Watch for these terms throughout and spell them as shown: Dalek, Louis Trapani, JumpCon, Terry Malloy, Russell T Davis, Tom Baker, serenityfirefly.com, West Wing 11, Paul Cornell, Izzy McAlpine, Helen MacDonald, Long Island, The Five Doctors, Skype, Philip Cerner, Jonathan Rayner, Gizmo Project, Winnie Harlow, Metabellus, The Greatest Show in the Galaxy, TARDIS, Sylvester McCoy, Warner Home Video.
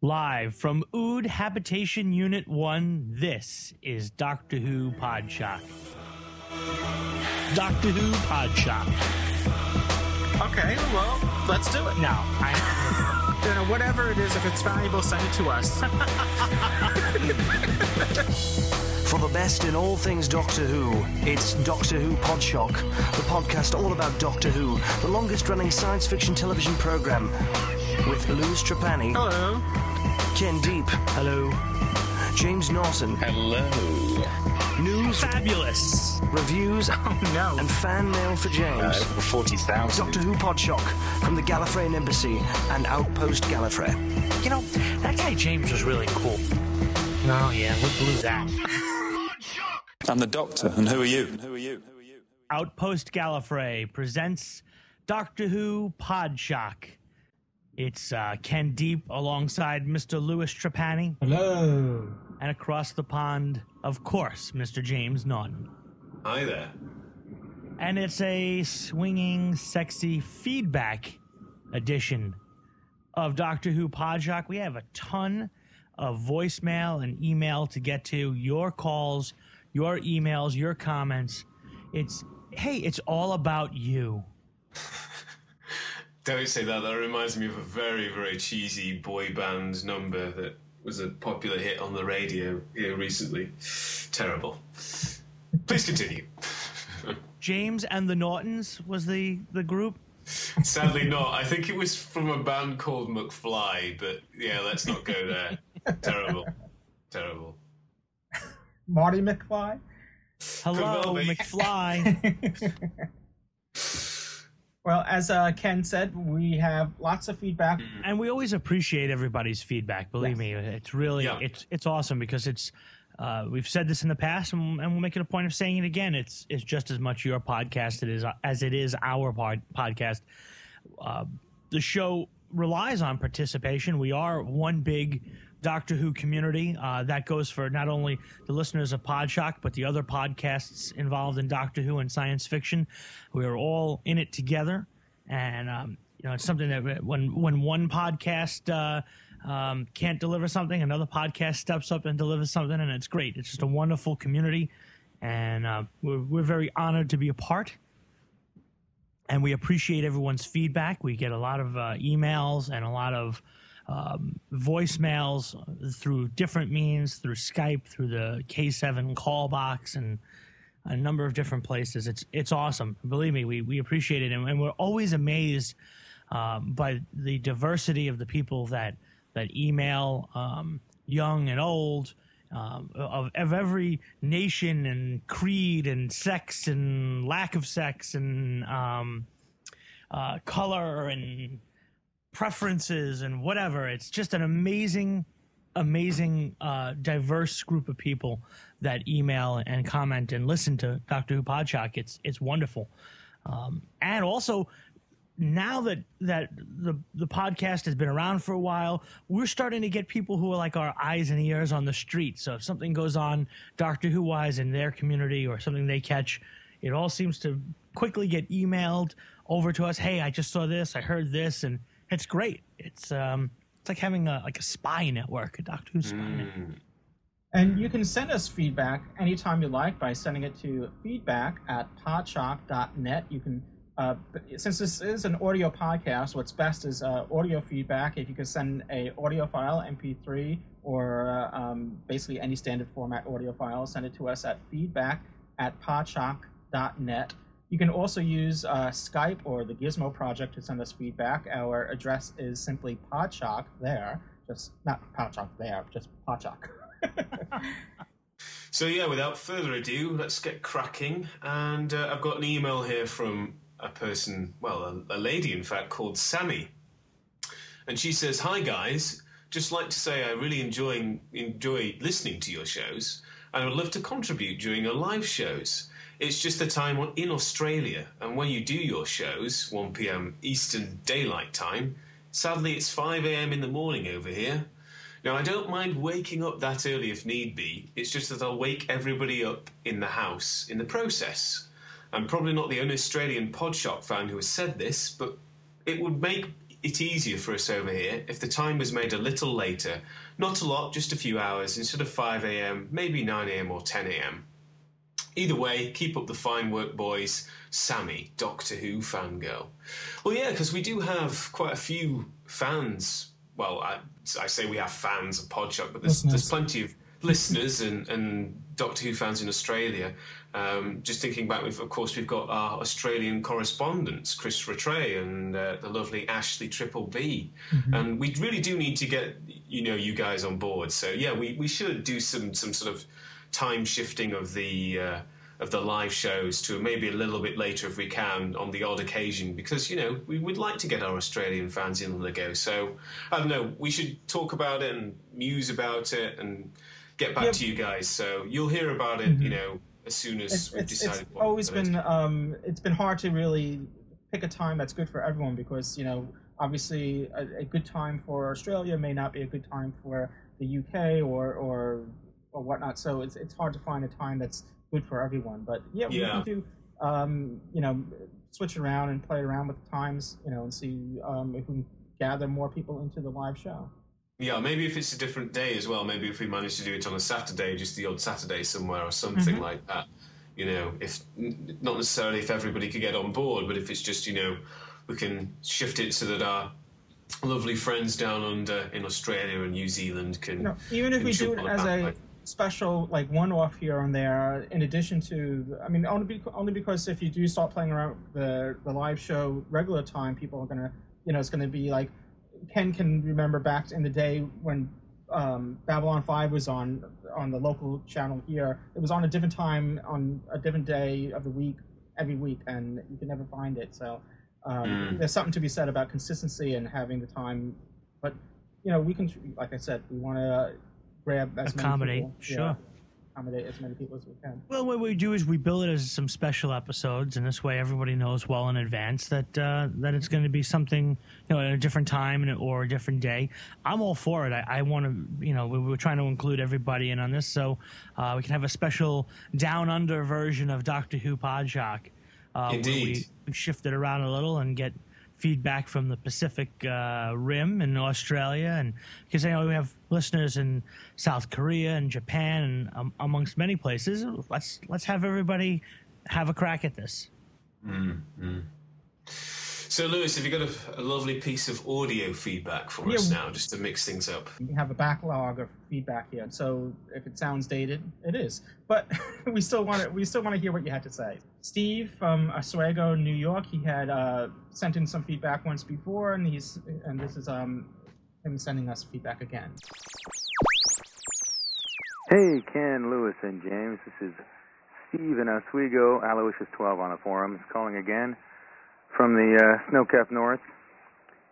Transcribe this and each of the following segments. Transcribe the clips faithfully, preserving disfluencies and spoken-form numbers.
Live from Ood Habitation Unit one, this is Doctor Who Podshock. Doctor Who Podshock. Okay, well, let's do it. No, I you know, whatever it is, if it's valuable, send it to us. For the best in all things Doctor Who, it's Doctor Who Podshock, the podcast all about Doctor Who, the longest-running science fiction television program. With Louis Trapani. Hello. Ken Deep. Hello. James Naughton. Hello. News. Fabulous. Reviews. Oh, no. And fan mail for James. Over uh, forty thousand. Doctor Who Podshock from the Gallifreyan Embassy and Outpost Gallifrey. You know, that guy James was really cool. Oh, yeah, we blew that. I'm the Doctor, and who are you? And who are you? Who are you? Outpost Gallifrey presents Doctor Who Podshock. It's uh, Ken Deep alongside Mister Louis Trapani. Hello. And across the pond, of course, Mister James Naughton. Hi there. And it's a swinging, sexy feedback edition of Doctor Who Podshock. We have a ton of voicemail and email to get to. Your calls, your emails, your comments. It's, hey, it's all about you. Don't say that. That reminds me of a very, very cheesy boy band number that was a popular hit on the radio here recently. Terrible. Please continue. James and the Nortons was the, the group? Sadly not. I think it was from a band called McFly, but yeah, let's not go there. Terrible. Terrible. Marty McFly? Hello, McFly. Well, as uh, Ken said, we have lots of feedback, and we always appreciate everybody's feedback. Believe yes. me, it's really yeah. it's it's awesome because it's uh, we've said this in the past, and, and we'll make it a point of saying it again. It's it's just as much your podcast it is as it is our pod, podcast. Uh, the show relies on participation. We are one big Doctor Who community. Uh, that goes for not only the listeners of Podshock, but the other podcasts involved in Doctor Who and science fiction. We are all in it together, and um, you know, it's something that when when one podcast uh, um, can't deliver something, another podcast steps up and delivers something, and it's great. It's just a wonderful community, and uh, we're we're very honored to be a part. And we appreciate everyone's feedback. We get a lot of uh, emails and a lot of Um, voicemails through different means, through Skype, through the K seven call box, and a number of different places. It's it's awesome. Believe me, we, we appreciate it, and, and we're always amazed um, by the diversity of the people that that email, um, young and old, um, of, of every nation and creed and sex and lack of sex and um, uh, color and preferences and whatever. It's just an amazing, amazing, uh, diverse group of people that email and comment and listen to Doctor Who Podshock. It's it's wonderful, um, and also now that that the the podcast has been around for a while, we're starting to get people who are like our eyes and ears on the street. So if something goes on Doctor Who wise in their community or something they catch, it all seems to quickly get emailed over to us. Hey, I just saw this. I heard this, and it's great. It's um, it's like having a like a spy network, a Doctor Who spy mm. network. And you can send us feedback anytime you like by sending it to feedback at podshock dot net. You can, uh, since this is an audio podcast, what's best is uh, audio feedback. If you can send a audio file, M P three, or uh, um, basically any standard format audio file, send it to us at feedback at podshock dot net. You can also use uh, Skype or the Gizmo Project to send us feedback. Our address is simply Podshock there. Just not Podshock there, just Podshock. So yeah, without further ado, let's get cracking. And uh, I've got an email here from a person, well, a, a lady in fact, called Sammy. And she says, "Hi guys, just like to say I really enjoy, enjoy listening to your shows. I would love to contribute during your live shows. It's just the time in Australia, and when you do your shows, one p.m. Eastern Daylight Time, sadly it's five a.m. in the morning over here. Now, I don't mind waking up that early if need be. It's just that I'll wake everybody up in the house in the process. I'm probably not the only Australian Podshock fan who has said this, but it would make it easier for us over here if the time was made a little later, not a lot, just a few hours, instead of five a m, maybe nine a m or ten a m. Either way, keep up the fine work, boys. Sammy, Doctor Who fangirl. Well, yeah, because we do have quite a few fans. Well, I, I say we have fans of Podshock, but there's, there's plenty of listeners and, and Doctor Who fans in Australia. Um, just thinking back, we've, of course, we've got our Australian correspondents, Chris Rattray and uh, the lovely Ashley Triple B. Mm-hmm. And we really do need to get, you know, you guys on board. So, yeah, we, we should do some, some sort of time shifting of the uh, of the live shows to maybe a little bit later if we can on the odd occasion, because, you know, we would like to get our Australian fans in on the go. So, I don't know, we should talk about it and muse about it and get back yep. to you guys. So you'll hear about it, mm-hmm. you know, as soon as it's, we've it's, decided. It's always been, it. um, it's been hard to really pick a time that's good for everyone because, you know, obviously a, a good time for Australia may not be a good time for the U K or or... or whatnot, so it's it's hard to find a time that's good for everyone. But yeah, we yeah. can do um, you know, switch around and play around with the times, you know, and see um, if we can gather more people into the live show. Yeah, maybe if it's a different day as well. Maybe if we manage to do it on a Saturday, just the odd Saturday somewhere or something mm-hmm. like that. You know, if not necessarily if everybody could get on board, but if it's just, you know, we can shift it so that our lovely friends down under in Australia and New Zealand can no, even if can we do it as a special, like, one-off here and there, in addition to, I mean, only, be, only because if you do start playing around the, the live show regular time, people are going to, you know, it's going to be like, Ken can remember back in the day when um, Babylon five was on, on the local channel here. It was on a different time, on a different day of the week, every week, and you can never find it. So um, mm. there's something to be said about consistency and having the time. But, you know, we can, like I said, we want to grab as accommodate, many people. Sure. Yeah, accommodate as many people as we can. Well, what we do is we build it as some special episodes, and this way everybody knows well in advance that uh, that it's going to be something, you know, at a different time or a different day. I'm all for it. I, I want to, you know, we were trying to include everybody in on this, so uh, we can have a special down under version of Doctor Who Podshock. Uh, Indeed. We shift it around a little and get feedback from the Pacific uh, Rim and Australia, and because I know we have listeners in South Korea and Japan and um, amongst many places. Let's let's have everybody have a crack at this. Mm-hmm. So, Louis, have you got a, a lovely piece of audio feedback for yeah, us now, just to mix things up? We have a backlog of feedback here, so if it sounds dated, it is. But we still want to we still want to hear what you had to say. Steve from Oswego, New York, he had uh, sent in some feedback once before, and he's and this is um, him sending us feedback again. Hey, Ken, Louis, and James. This is Steve in Oswego, Aloysius twelve on the forums, calling again from the uh, snow-capped north.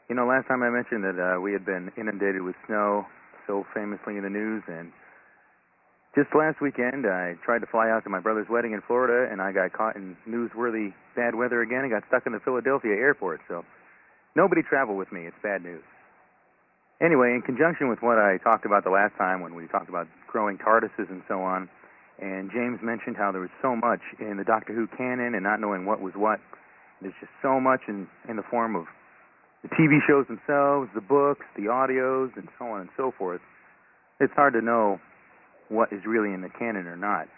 You know, last time I mentioned that uh, we had been inundated with snow, so famously in the news, and just last weekend I tried to fly out to my brother's wedding in Florida, and I got caught in newsworthy bad weather again and got stuck in the Philadelphia airport, so nobody traveled with me. It's bad news. Anyway, in conjunction with what I talked about the last time when we talked about growing TARDISes and so on, and James mentioned how there was so much in the Doctor Who canon and not knowing what was what. There's just so much in, in the form of the T V shows themselves, the books, the audios, and so on and so forth. It's hard to know what is really in the canon or not.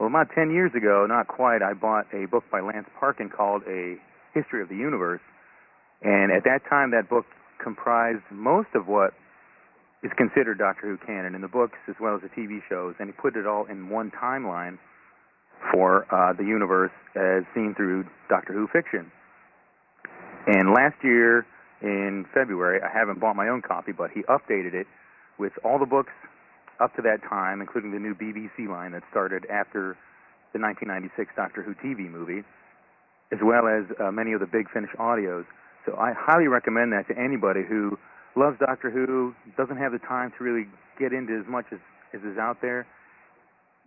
Well, about ten years ago, not quite, I bought a book by Lance Parkin called A History of the Universe. And at that time, that book comprised most of what is considered Doctor Who canon in the books as well as the T V shows. And he put it all in one timeline for uh, the universe as seen through Doctor Who fiction. And last year in February, I haven't bought my own copy, but he updated it with all the books up to that time, including the new B B C line that started after the nineteen ninety-six Doctor Who T V movie, as well as uh, many of the Big Finish audios. So I highly recommend that to anybody who loves Doctor Who, doesn't have the time to really get into as much as, as is out there.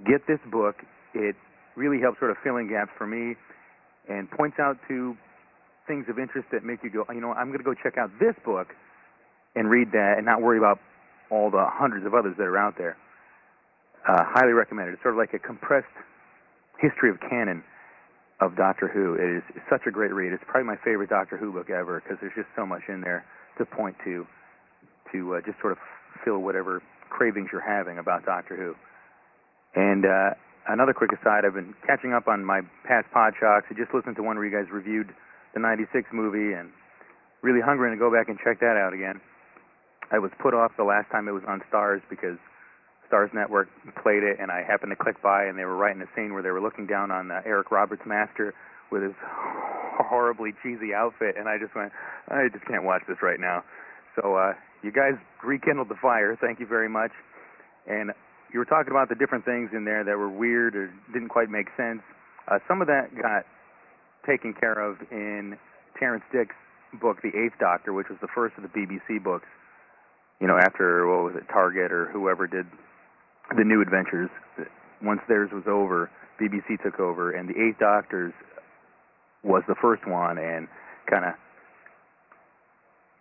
Get this book. It really helps sort of filling gaps for me and points out to things of interest that make you go, you know, I'm going to go check out this book and read that and not worry about all the hundreds of others that are out there. Uh, highly recommended. It's sort of like a compressed history of canon of Doctor Who. It is such a great read. It's probably my favorite Doctor Who book ever because there's just so much in there. to point to to uh, just sort of fill whatever cravings you're having about Doctor Who. And uh, another quick aside, I've been catching up on my past pod shocks. I just listened to one where you guys reviewed the ninety-six movie, and really hungry to go back and check that out again. I was put off the last time it was on Stars because Stars Network played it, and I happened to click by, and they were right in a scene where they were looking down on uh, Eric Roberts' master with his horribly cheesy outfit, and I just went, I just can't watch this right now. So uh, you guys rekindled the fire. Thank you very much. And you were talking about the different things in there that were weird or didn't quite make sense. Uh, some of that got taken care of in Terrence Dick's book, The Eighth Doctor, which was the first of the B B C books, you know, after, what was it, Target or whoever did the New Adventures. Once theirs was over, B B C took over, and The Eighth Doctor's was the first one, and kind of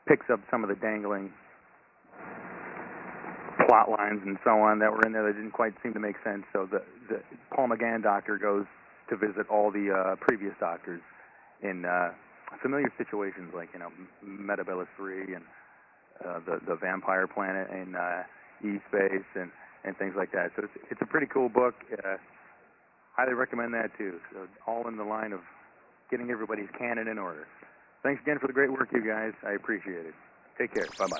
picks up some of the dangling plot lines and so on that were in there that didn't quite seem to make sense. So the, the Paul McGann Doctor goes to visit all the uh, previous Doctors in uh, familiar situations like, you know, Metabellus three and uh, the, the Vampire Planet and uh, E-Space and, and things like that. So it's, it's a pretty cool book. Uh, highly recommend that, too. So all in the line of getting everybody's canon in order. Thanks again for the great work, you guys. I appreciate it. Take care. Bye-bye.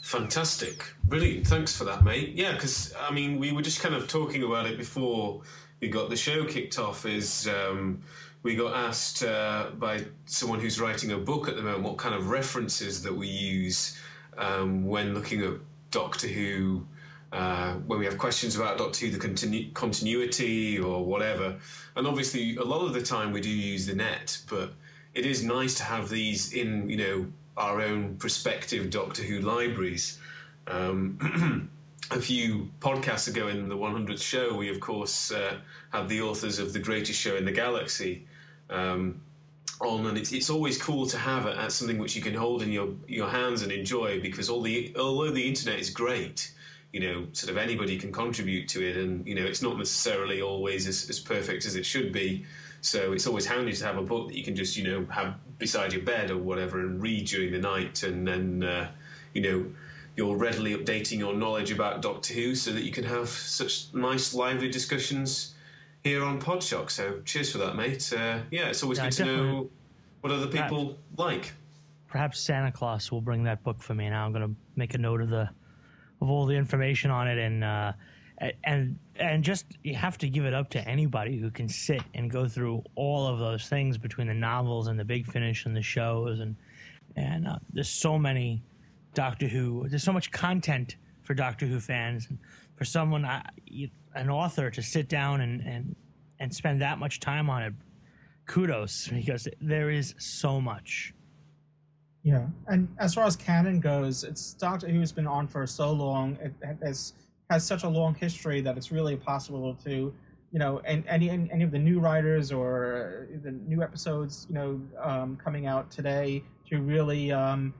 Fantastic. Brilliant. Thanks for that, mate. Yeah, because, I mean, we were just kind of talking about it before we got the show kicked off, is um, we got asked uh, by someone who's writing a book at the moment what kind of references that we use um, when looking at Doctor Who, Uh, when we have questions about Doctor Who, the continu- continuity or whatever. And obviously, a lot of the time we do use the net, but it is nice to have these in, you know, our own prospective Doctor Who libraries. Um, a few podcasts ago in the hundredth show, we, of course, uh, had the authors of The Greatest Show in the Galaxy um, on, and it's, it's always cool to have it as something which you can hold in your, your hands and enjoy, because all the although the internet is great, you know, sort of anybody can contribute to it, and, you know, it's not necessarily always as, as perfect as it should be. So it's always handy to have a book that you can just, you know, have beside your bed or whatever and read during the night, and then, uh, you know, you're readily updating your knowledge about Doctor Who so that you can have such nice, lively discussions here on Podshock. So cheers for that, mate. Uh, yeah, it's always yeah, good to know what other people perhaps, like. Perhaps Santa Claus will bring that book for me, and I'm going to make a note of the... of all the information on it, and uh, and and just you have to give it up to anybody who can sit and go through all of those things between the novels and the Big Finish and the shows, and and uh, there's so many Doctor Who, there's so much content for Doctor Who fans, and for someone I, an author to sit down and, and and spend that much time on it, kudos, because there is so much. Yeah, and as far as canon goes, it's Doctor Who's been on for so long, it has has such a long history that it's really impossible to, you know, and any any of the new writers or the new episodes, you know, um, coming out today to really um,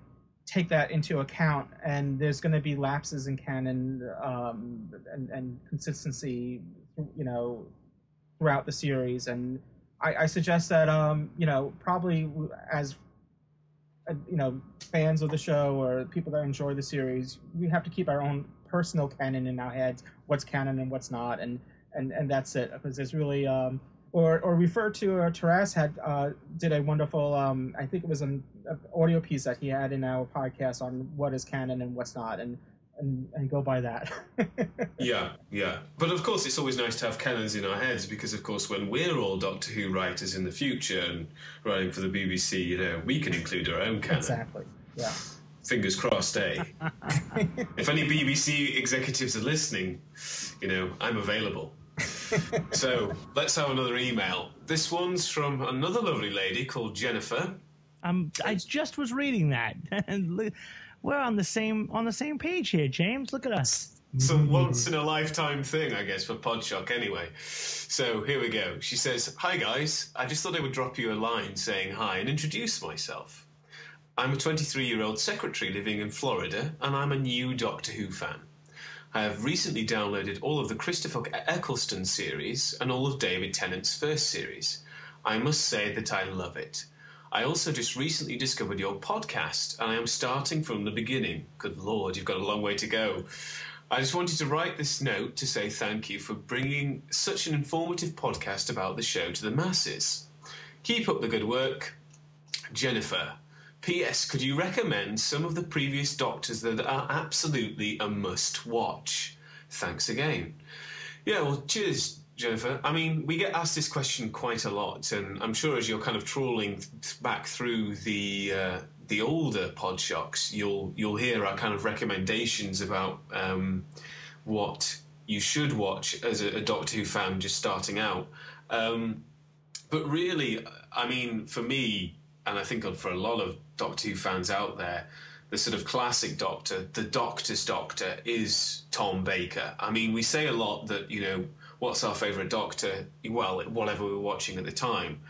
take that into account. And there's going to be lapses in canon um, and and consistency, you know, throughout the series. And I, I suggest that, um, you know, probably as you know, fans of the show or people that enjoy the series, we have to keep our own personal canon in our heads, what's canon and what's not, and, and, and that's it. Because it's really, um, or or refer to, or Taras had, uh, did a wonderful, um, I think it was an audio piece that he had in our podcast on what is canon and what's not, and, and, and go by that. yeah, yeah. But of course, it's always nice to have canons in our heads, because of course, when we're all Doctor Who writers in the future and writing for the B B C, you know, we can include our own canon. Exactly. Yeah. Fingers crossed, eh? If any B B C executives are listening, you know, I'm available. So let's have another email. This one's from another lovely lady called Jennifer. Um, I just was reading that. We're on the same on the same page here, James. Look at us. It's a once-in-a-lifetime thing, I guess, for Podshock anyway. So here we go. She says, "Hi, guys. I just thought I would drop you a line saying hi and introduce myself. I'm a twenty-three-year-old secretary living in Florida, and I'm a new Doctor Who fan. I have recently downloaded all of the Christopher Eccleston series and all of David Tennant's first series. I must say that I love it. I also just recently discovered your podcast, and I am starting from the beginning. Good Lord, you've got a long way to go. I just wanted to write this note to say thank you for bringing such an informative podcast about the show to the masses. Keep up the good work. Jennifer. P S Could you recommend some of the previous Doctors that are absolutely a must-watch? Thanks again. Yeah, well, cheers, Jennifer. I mean, we get asked this question quite a lot, and I'm sure as you're kind of trawling back through the uh, the older Podshocks, you'll you'll hear our kind of recommendations about um, what you should watch as a, a Doctor Who fan just starting out. Um, but really, I mean, for me, and I think for a lot of Doctor Who fans out there, the sort of classic Doctor, the Doctor's Doctor, is Tom Baker. I mean, we say a lot that, you know, what's our favourite Doctor? Well, whatever we're watching at the time.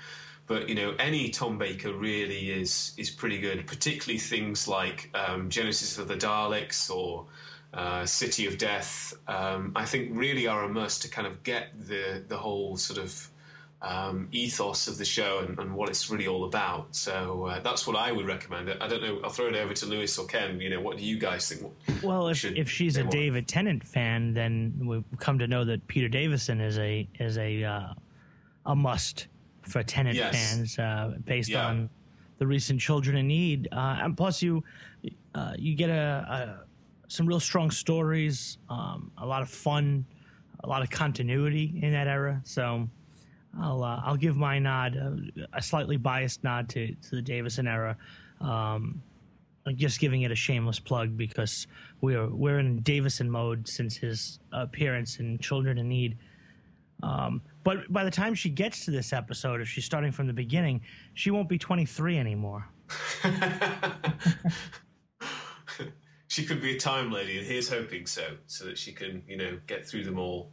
But, you know, any Tom Baker really is is pretty good, particularly things like um, Genesis of the Daleks or uh, City of Death, um, I think really are a must to kind of get the, the whole sort of Um, ethos of the show and, and what it's really all about. So uh, that's what I would recommend. I don't know. I'll throw it over to Lewis or Ken. You know, what do you guys think? What, well, if if she's a want? David Tennant fan, then we've come to know that Peter Davison is a is a uh, a must for Tennant yes. fans, uh, based yeah. on the recent Children in Need, uh, and plus you uh, you get a, a some real strong stories, um, a lot of fun, a lot of continuity in that era. So. I'll uh, I'll give my nod, uh, a slightly biased nod to, to the Davison era, um, just giving it a shameless plug because we're we're in Davison mode since his appearance in Children in Need. Um, but by the time she gets to this episode, if she's starting from the beginning, she won't be twenty-three anymore. She could be a time lady, and here's hoping so, so that she can, you know, get through them all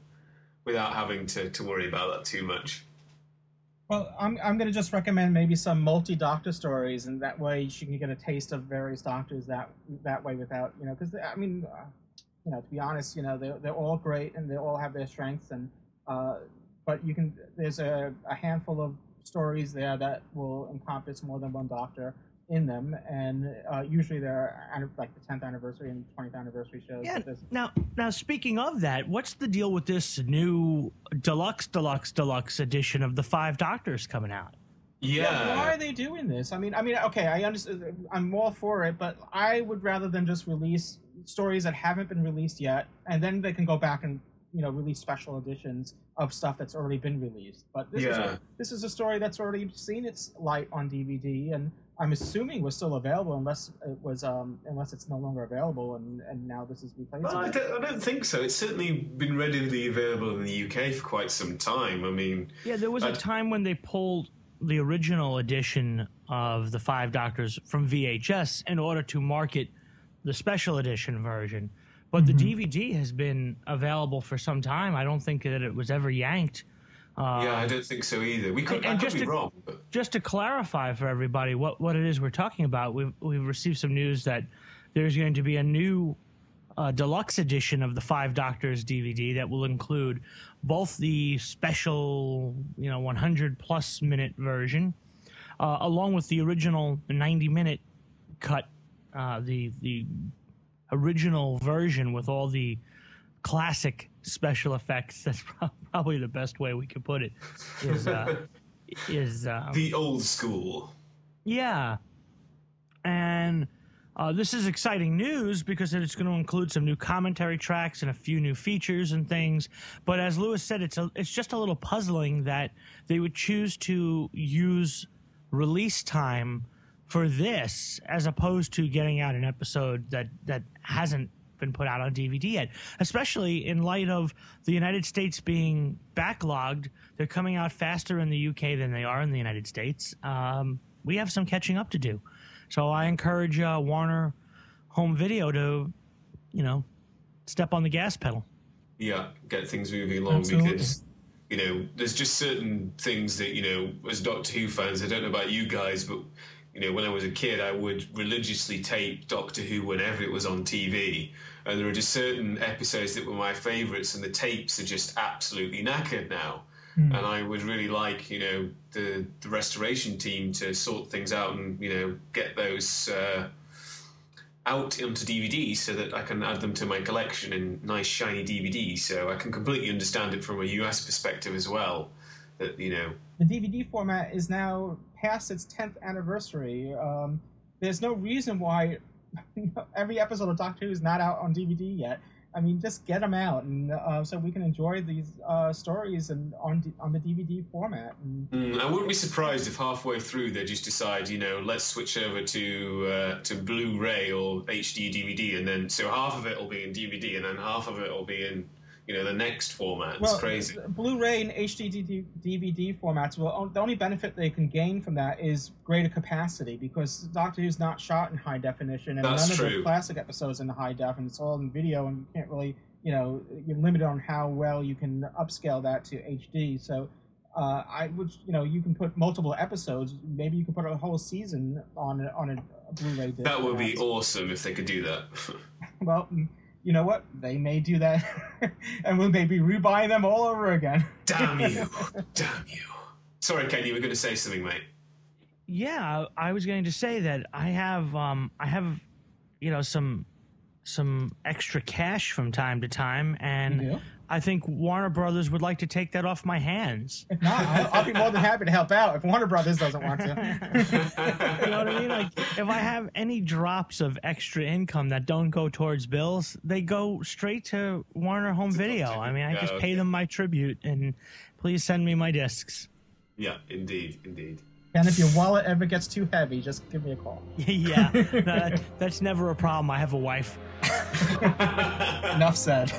without having to to worry about that too much. Well, I'm I'm going to just recommend maybe some multi-doctor stories, and that way you can get a taste of various doctors that that way without, you know, because I mean, uh, you know, to be honest, you know, they're they're all great and they all have their strengths, and uh, but you can there's a, a handful of stories there that will encompass more than one doctor in them, and uh, usually they're like the tenth anniversary and twentieth anniversary shows. Yeah. Now, now speaking of that, what's the deal with this new deluxe, deluxe, deluxe edition of The Five Doctors coming out? Yeah. yeah why are they doing this? I mean, I mean, okay, I understand. I'm all for it, but I would rather them just release stories that haven't been released yet, and then they can go back and, you know, release special editions of stuff that's already been released. But this yeah. is a, this is a story that's already seen its light on D V D, and I'm assuming was still available, unless it was, um, unless it's no longer available, and, and now this is replaced. Well, I don't, I don't think so. It's certainly been readily available in the U K for quite some time. I mean, yeah, there was I'd... a time when they pulled the original edition of The Five Doctors from V H S in order to market the special edition version, but mm-hmm. the D V D has been available for some time. I don't think that it was ever yanked. Uh, yeah, I don't think so either. We could, and I could just be to, wrong. But. Just to clarify for everybody what, what it is we're talking about, we've, we've received some news that there's going to be a new uh, deluxe edition of The Five Doctors D V D that will include both the special, you know, one hundred plus minute version, uh, along with the original ninety minute cut, uh, the the original version with all the classic special effects. That's probably the best way we could put it. Is uh, is um, the old school? Yeah, and uh, this is exciting news because it's going to include some new commentary tracks and a few new features and things. But as Lewis said, it's a, it's just a little puzzling that they would choose to use release time for this as opposed to getting out an episode that that hasn't been put out on D V D yet, especially in light of the United States being backlogged. They're coming out faster in the U K than they are in the United States. Um, we have some catching up to do. So I encourage uh, Warner Home Video to, you know, step on the gas pedal. Yeah, get things moving along. Absolutely. Because, you know, there's just certain things that, you know, as Doctor Who fans, I don't know about you guys, but, you know, when I was a kid, I would religiously tape Doctor Who whenever it was on T V. And there are just certain episodes that were my favourites, and the tapes are just absolutely knackered now. Mm. And I would really like, you know, the, the restoration team to sort things out and, you know, get those uh, out onto D V D so that I can add them to my collection in nice shiny D V D. So I can completely understand it from a U S perspective as well. That, you know, the D V D format is now past its tenth anniversary. Um, there's no reason why every episode of Doctor Who is not out on D V D yet. I mean, just get them out, and uh, so we can enjoy these uh, stories and on D- on the D V D format. And- mm, I wouldn't be surprised if halfway through they just decide, you know, let's switch over to uh, to Blu-ray or H D D V D, and then so half of it will be in D V D, and then half of it will be in, you know, the next format. It's well, crazy. Blu-ray and H D D V D formats, well, the only benefit they can gain from that is greater capacity, because Doctor Who's not shot in high definition, and That's none true. of the classic episodes in the high def, and it's all in video, and you can't really, you know, you're limited on how well you can upscale that to H D. So uh, I would, you know, you can put multiple episodes, maybe you can put a whole season on, on a, a Blu-ray disc. That would perhaps. be awesome if they could do that. Well, you know what? They may do that, and we may be rebuying them all over again. Damn you. Damn you. Sorry, Ken, you were going to say something, mate. Yeah, I was going to say that I have, um, I have, you know, some some extra cash from time to time, and I think Warner Brothers would like to take that off my hands. If not, I'll, I'll be more than happy to help out if Warner Brothers doesn't want to. You know what I mean? Like, if I have any drops of extra income that don't go towards bills, they go straight to Warner Home Video. I mean, I just oh, okay. pay them my tribute, and please send me my discs. Yeah, indeed, indeed. And if your wallet ever gets too heavy, just give me a call. Yeah, no, that, that's never a problem. I have a wife. Enough said.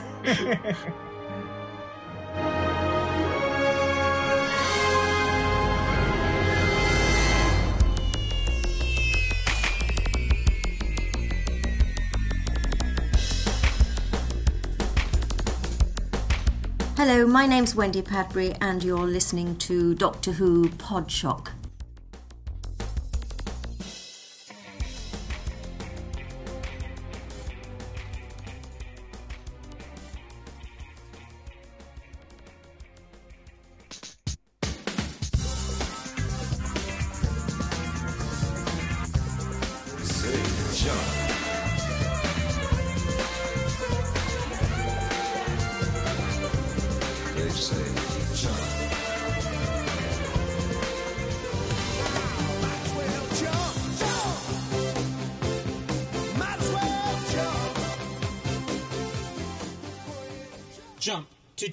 Hello, my name's Wendy Padbury, and you're listening to Doctor Who Podshock.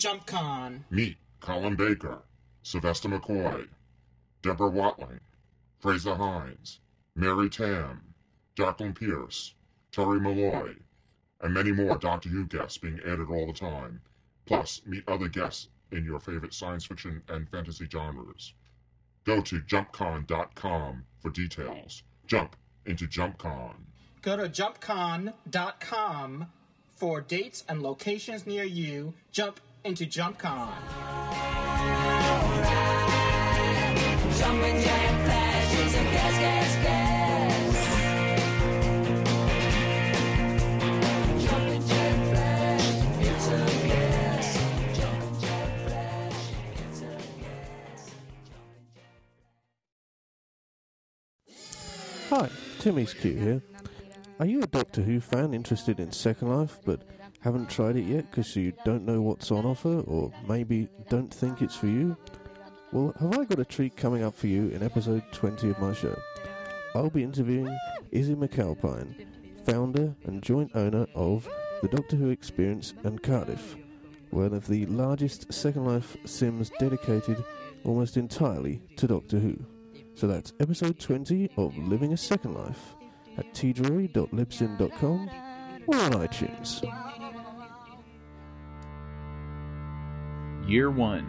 JumpCon. Meet Colin Baker, Sylvester McCoy, Deborah Watling, Fraser Hines, Mary Tam, Jacqueline Pierce, Terry Malloy, and many more Doctor Who guests being added all the time. Plus, meet other guests in your favorite science fiction and fantasy genres. Go to jump con dot com for details. Jump into JumpCon. Go to jump con dot com for dates and locations near you. Jump into JumpCon. Jump with jet flashes and gas, gas, gas. Jump and jet flash, it's a gas. Jump and jet flash, it's a gas. Hi, Timmy's Q here. Are you a Doctor Who fan interested in Second Life, but haven't tried it yet because you don't know what's on offer, or maybe don't think it's for you? Well, have I got a treat coming up for you in episode twenty of my show. I'll be interviewing Izzy McAlpine, founder and joint owner of The Doctor Who Experience and Cardiff, one of the largest Second Life sims dedicated almost entirely to Doctor Who. So that's episode twenty of Living a Second Life at t drury dot libsyn dot com or on iTunes. Year one.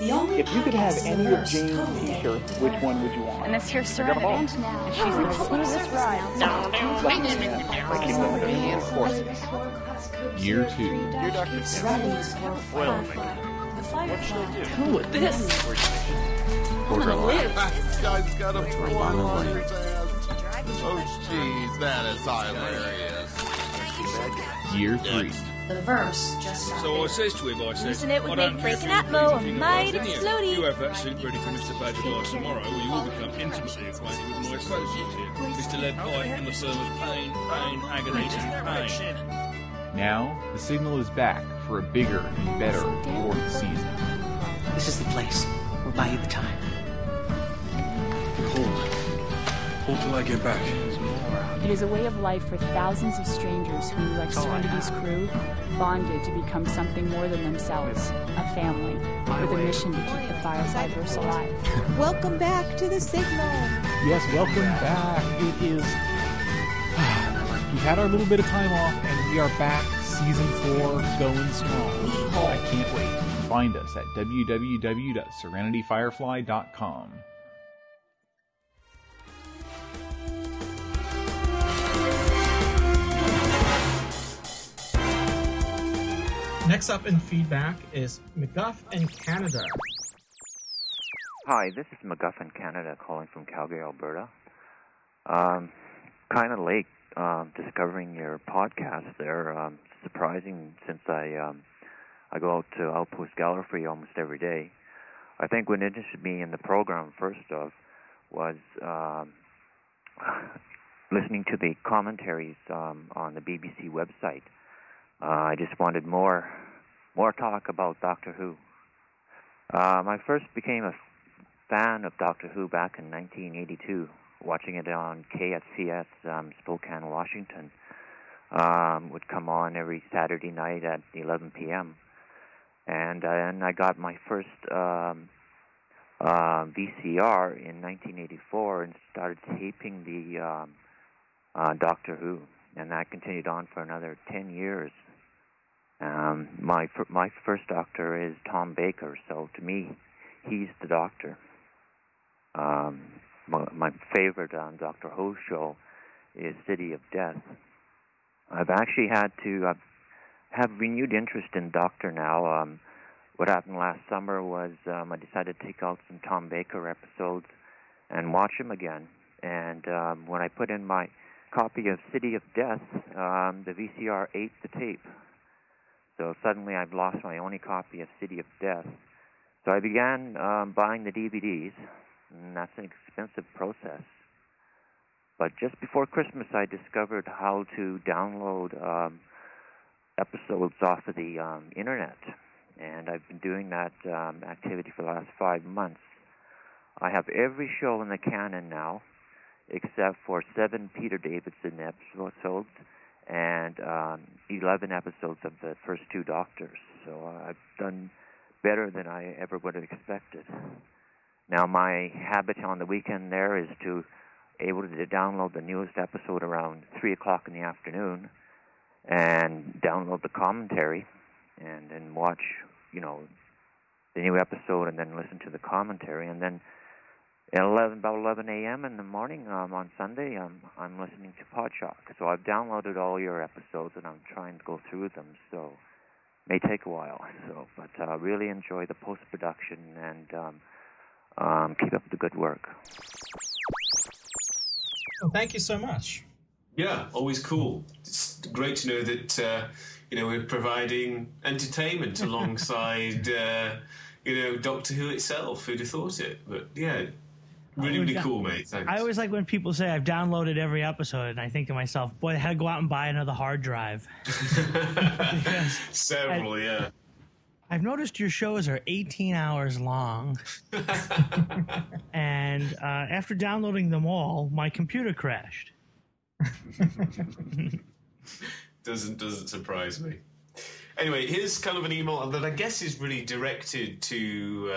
If you could have any of Jane's t-shirts, which one would you want? And this here's Serenity. And she's like, what is this ride? Year two. Year Doctor Serenity's oil finger. What should I do? Who would this? I'm gonna live. This guy's got a boil on his ass. Oh, jeez, that is hilarious. Year three. The verse just started. So I says to him, I said, "Isn't it with me breaking up more and made it slowly? You have that suit ready for Mister Badger by tomorrow, or you will become intimately acquainted with my associates here, Mister Ledbine, in the service of pain, pain, agony, pain." Now, the signal is back for a bigger and better fourth season. This is the place. We'll buy you the time. Hold. Hold till I get back. There's more out there. It is a way of life for thousands of strangers who, like Serenity's crew, bonded to become something more than themselves, a family, with a mission to keep the Firefly verse alive. Welcome back to the signal. Yes, welcome back. It is... We had our little bit of time off, and we are back, season four, going strong. I can't wait. Find us at w w w dot serenity firefly dot com. Next up in feedback is MacGuff in Canada. Hi, this is MacGuff in Canada, calling from Calgary, Alberta. Um, kind of late. Um, discovering your podcast there, um, surprising since I um, I go out to Outpost Gallifrey almost every day. I think what interested me in the program first of was um, listening to the commentaries um, on the B B C website. Uh, I just wanted more more talk about Doctor Who. Um, I first became a fan of Doctor Who back in nineteen eighty-two. Watching it on K S C S, um, Spokane, Washington, um, would come on every Saturday night at eleven p m And then uh, I got my first um, uh, V C R in nineteen eighty-four and started taping the um, uh, Doctor Who, and that continued on for another ten years. Um, my fir- my first Doctor is Tom Baker, so to me, he's the Doctor. Um, My favorite on Doctor Who show is City of Death. I've actually had to uh, have renewed interest in Doctor now. Um, what happened last summer was um, I decided to take out some Tom Baker episodes and watch him again. And um, when I put in my copy of City of Death, um, the V C R ate the tape. So suddenly I've lost my only copy of City of Death. So I began um, buying the D V Ds. And that's an expensive process. But just before Christmas, I discovered how to download um, episodes off of the um, internet. And I've been doing that um, activity for the last five months. I have every show in the canon now, except for seven Peter Davison episodes and um, eleven episodes of the first two Doctors. So uh, I've done better than I ever would have expected. Now, my habit on the weekend there is to able to download the newest episode around three o'clock in the afternoon and download the commentary and then watch, you know, the new episode and then listen to the commentary. And then at eleven, about eleven a m in the morning um, on Sunday, um, I'm listening to Podshock. So I've downloaded all your episodes and I'm trying to go through them. So it may take a while. So, but I uh, really enjoy the post-production and... Um, Um, keep up the good work. Well, thank you so much. Yeah, always cool. It's great to know that uh, you know we're providing entertainment alongside uh, you know Doctor Who itself. Who'd have thought it? But yeah, really, really cool, mate. Thanks. I always like when people say I've downloaded every episode, and I think to myself, boy, I had to go out and buy another hard drive. Several, I, yeah. I've noticed your shows are eighteen hours long, and uh, after downloading them all, my computer crashed. doesn't doesn't surprise me. Anyway, here's kind of an email that I guess is really directed to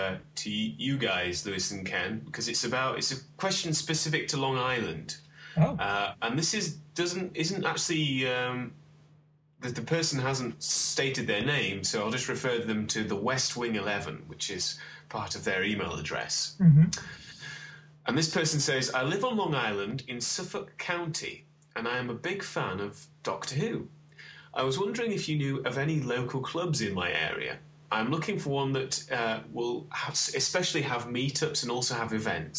uh, to you guys, Louis and Ken, because it's about it's a question specific to Long Island, oh. uh, and this is doesn't isn't actually. Um, The person hasn't stated their name, so I'll just refer them to the West Wing eleven, which is part of their email address. Mm-hmm. And this person says, I live on Long Island in Suffolk County, and I am a big fan of Doctor Who. I was wondering if you knew of any local clubs in my area. I'm looking for one that uh, will have, especially have meetups and also have events.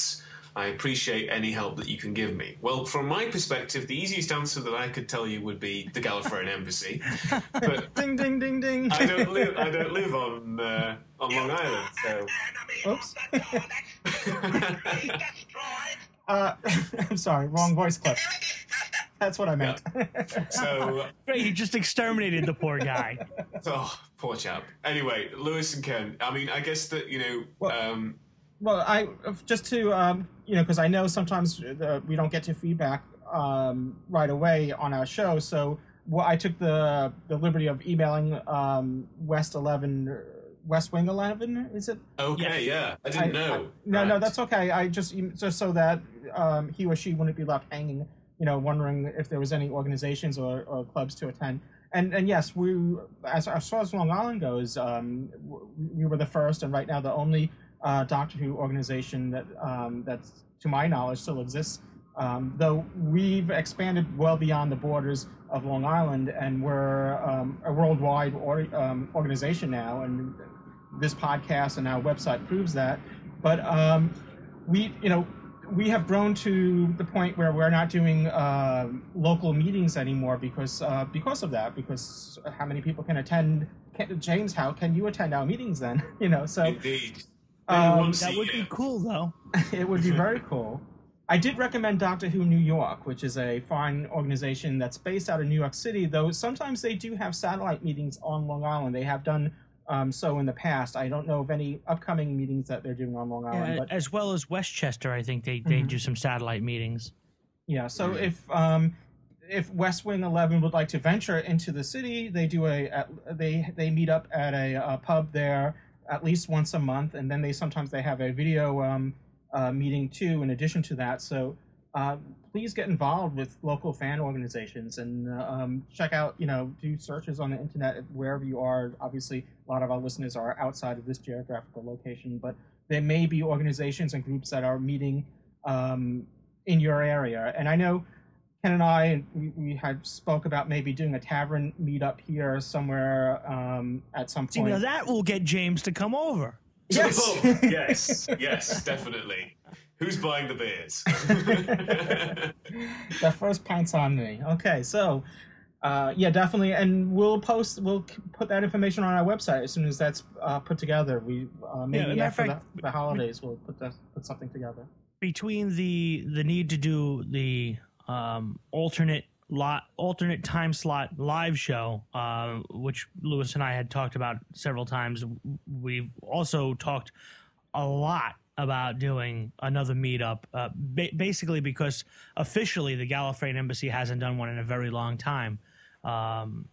I appreciate any help that you can give me. Well, from my perspective, the easiest answer that I could tell you would be the Gallifreyan Embassy. But ding, ding, ding, ding. I don't live, I don't live on, uh, on Long Island, so... Oops. uh, I'm sorry, wrong voice clip. That's what I meant. Yeah. So great, you just exterminated the poor guy. Oh, poor chap. Anyway, Louis and Ken. I mean, I guess that you know. Well, um, well I just to um, you know, because I know sometimes the, we don't get to feedback um, right away on our show. So well, I took the the liberty of emailing um, West eleven. West Wing eleven, is it? Okay, yes. yeah. I didn't I, know. I, no, right. no, that's okay. I just, just so that um, he or she wouldn't be left hanging, you know, wondering if there was any organizations or, or clubs to attend. And and yes, we, as, as far as Long Island goes, um, we were the first and right now the only uh, Doctor Who organization that, um, that's, to my knowledge, still exists. Um, though we've expanded well beyond the borders of Long Island, and we're um, a worldwide or, um, organization now, and this podcast and our website proves that. But um, we, you know, we have grown to the point where we're not doing uh, local meetings anymore because uh, because of that. Because how many people can attend? Can, James, how can you attend our meetings then? You know, so indeed, um, that would be cool, though. It would be very cool. I did recommend Doctor Who New York, which is a fine organization that's based out of New York City, though sometimes they do have satellite meetings on Long Island. They have done um, so in the past. I don't know of any upcoming meetings that they're doing on Long Island. Yeah, but... As well as Westchester, I think they, they mm-hmm. do some satellite meetings. Yeah, so yeah. if um, if West Wing eleven would like to venture into the city, they do a uh, they they meet up at a, a pub there at least once a month, and then they sometimes they have a video um Uh, meeting too in addition to that, so uh, please get involved with local fan organizations and uh, um, check out, you know, do searches on the internet wherever you are. Obviously a lot of our listeners are outside of this geographical location, but there may be organizations and groups that are meeting um, in your area. And I know Ken and I we, we had spoke about maybe doing a tavern meetup here somewhere um, at some point. See, now that will get James to come over. Yes. Oh, yes, yes, definitely. Who's buying the beers? The first pint's on me. Okay, so uh, yeah, definitely, and we'll post. We'll put that information on our website as soon as that's uh, put together. We uh, maybe yeah, after fact, the, the holidays we'll put that, put something together. Between the the need to do the um, alternate lot, alternate time slot live show, uh, which Louis and I had talked about several times. We've also talked a lot about doing another meetup, uh, ba- basically because officially the Gallifreyan Embassy hasn't done one in a very long time. Um,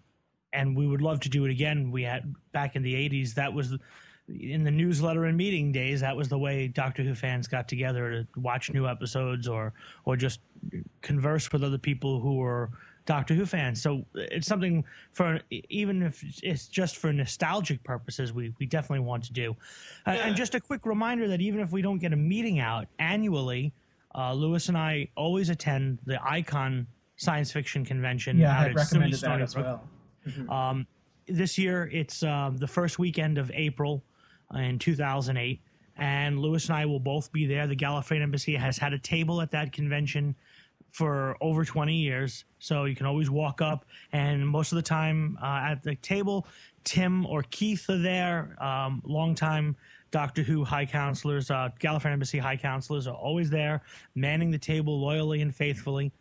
and we would love to do it again. We had back in the eighties, that was in the newsletter and meeting days. That was the way Doctor Who fans got together to watch new episodes or, or just converse with other people who were Doctor Who fans. So it's something for, even if it's just for nostalgic purposes, we, we definitely want to do. Yeah. Uh, and just a quick reminder that even if we don't get a meeting out annually, uh, Louis and I always attend the Icon Science Fiction Convention. Yeah, I recommended that as well. Mm-hmm. Um, this year, it's uh, the first weekend of April in two thousand eight, and Louis and I will both be there. The Gallifreyan Embassy has had a table at that convention for over twenty years, so you can always walk up, and most of the time uh, at the table, Tim or Keith are there, um, longtime Doctor Who High Counselors, uh, Gallifreyan Embassy High Counselors are always there, manning the table loyally and faithfully.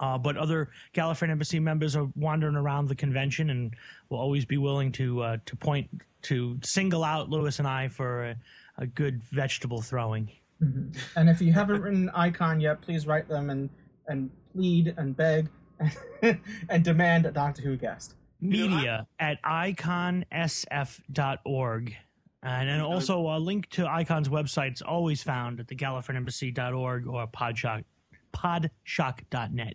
Uh, but other Gallifreyan Embassy members are wandering around the convention and will always be willing to uh, to point to single out Louis and I for a, a good vegetable throwing. Mm-hmm. And if you haven't written Icon yet, please write them and, and plead and beg and, and demand a Doctor Who guest. Media at icon s f dot org. And then also a link to Icon's website is always found at the Gallifreyan Embassy dot org or Podshock, podshock dot net.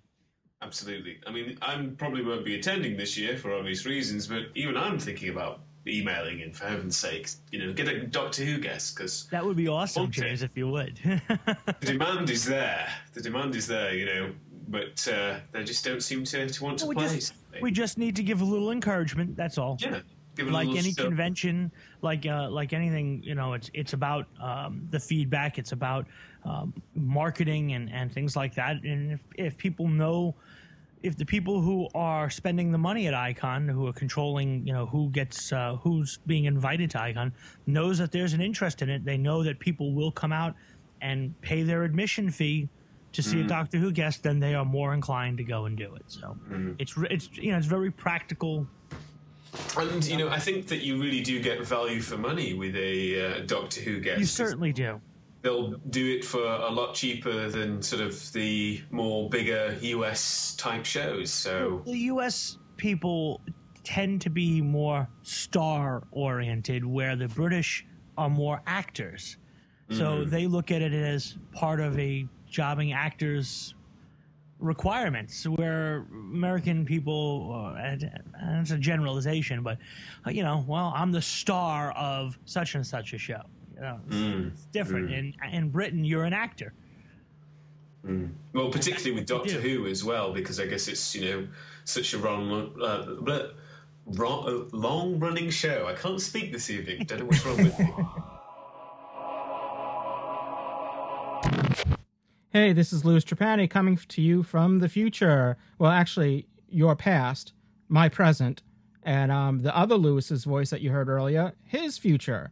Absolutely. I mean, I probably won't be attending this year for obvious reasons, but even I'm thinking about emailing in, for heaven's sakes. You know, get a Doctor Who guest, because... That would be awesome, James, if you would. The demand is there. The demand is there, you know, but uh, they just don't seem to, to want well, to we play. Just, we just need to give a little encouragement, that's all. Yeah, like any sip. convention, like uh, like anything, you know, it's it's about um, the feedback. It's about um, marketing and, and things like that. And if, if people know, if the people who are spending the money at Icon, who are controlling, you know, who gets uh, who's being invited to Icon, knows that there's an interest in it. They know that people will come out and pay their admission fee to see mm. a Doctor Who guest, then they are more inclined to go and do it. So mm. it's it's you know it's very practical. And, you know, I think that you really do get value for money with a uh, Doctor Who guest. You certainly do. They'll do it for a lot cheaper than sort of the more bigger U S-type shows. So the U S people tend to be more star-oriented, where the British are more actors. So mm. they look at it as part of a jobbing actor's requirements, where American people, and it's a generalization, but you know, well, I'm the star of such and such a show. You know, mm. It's different. Mm. In in Britain, you're an actor. Mm. Well, particularly with Doctor Who as well, because I guess it's you know such a wrong, uh, but wrong, uh, long-running show. I can't speak this evening. Don't know what's wrong with me. Hey, this is Louis Trapani coming to you from the future. Well, actually, your past, my present, and um, the other Louis's voice that you heard earlier, his future.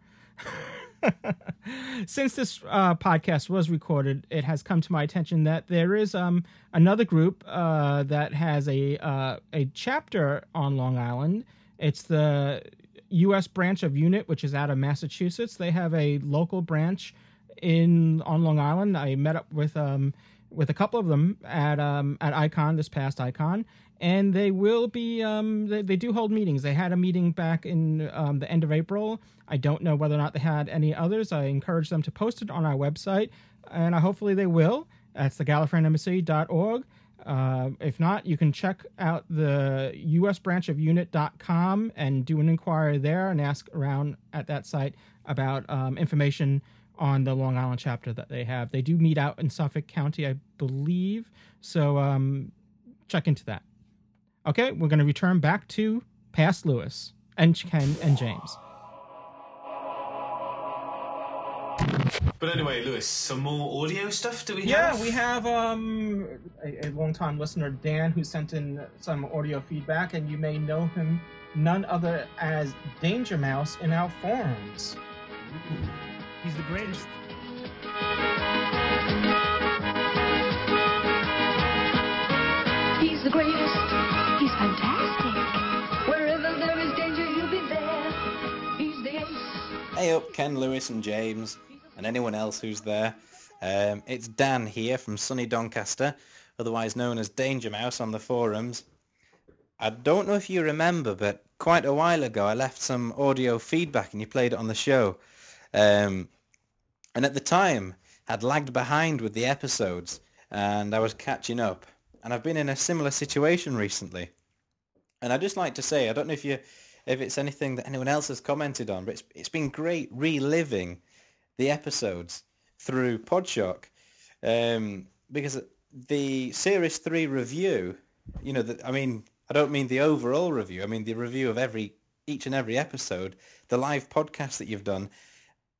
Since this uh, podcast was recorded, it has come to my attention that there is um, another group uh, that has a uh, a chapter on Long Island. It's the U S branch of UNIT, which is out of Massachusetts. They have a local branch in on Long Island. I met up with um with a couple of them at um at Icon, this past Icon, and they will be um they, they do hold meetings. They had a meeting back in um, the end of April. I don't know whether or not they had any others. I encourage them to post it on our website, and I, hopefully they will. That's the Gallifreyan Embassy dot org. Uh, if not, you can check out the U S branch of unit dot com and do an inquiry there and ask around at that site about um, information on the Long Island chapter that they have. They do meet out in Suffolk County, I believe. So um, check into that. Okay, we're going to return back to past Louis and Ken and James. But anyway, Louis, some more audio stuff do we have? Yeah, we have um, a, a long-time listener, Dan, who sent in some audio feedback, and you may know him none other as Danger Mouse in our forums. He's the greatest. He's the greatest. He's fantastic. Wherever there is danger, he'll be there. He's the ace. Hey up, Ken, Louis, and James, and anyone else who's there. Um, it's Dan here from sunny Doncaster, otherwise known as Danger Mouse on the forums. I don't know if you remember, but quite a while ago I left some audio feedback and you played it on the show. Um, and at the time had lagged behind with the episodes, and I was catching up, and I've been in a similar situation recently. And I'd just like to say, I don't know if you if it's anything that anyone else has commented on, but it's it's been great reliving the episodes through Podshock, um, because the Series three review, you know, the, I mean, I don't mean the overall review, I mean the review of every each and every episode, the live podcast that you've done.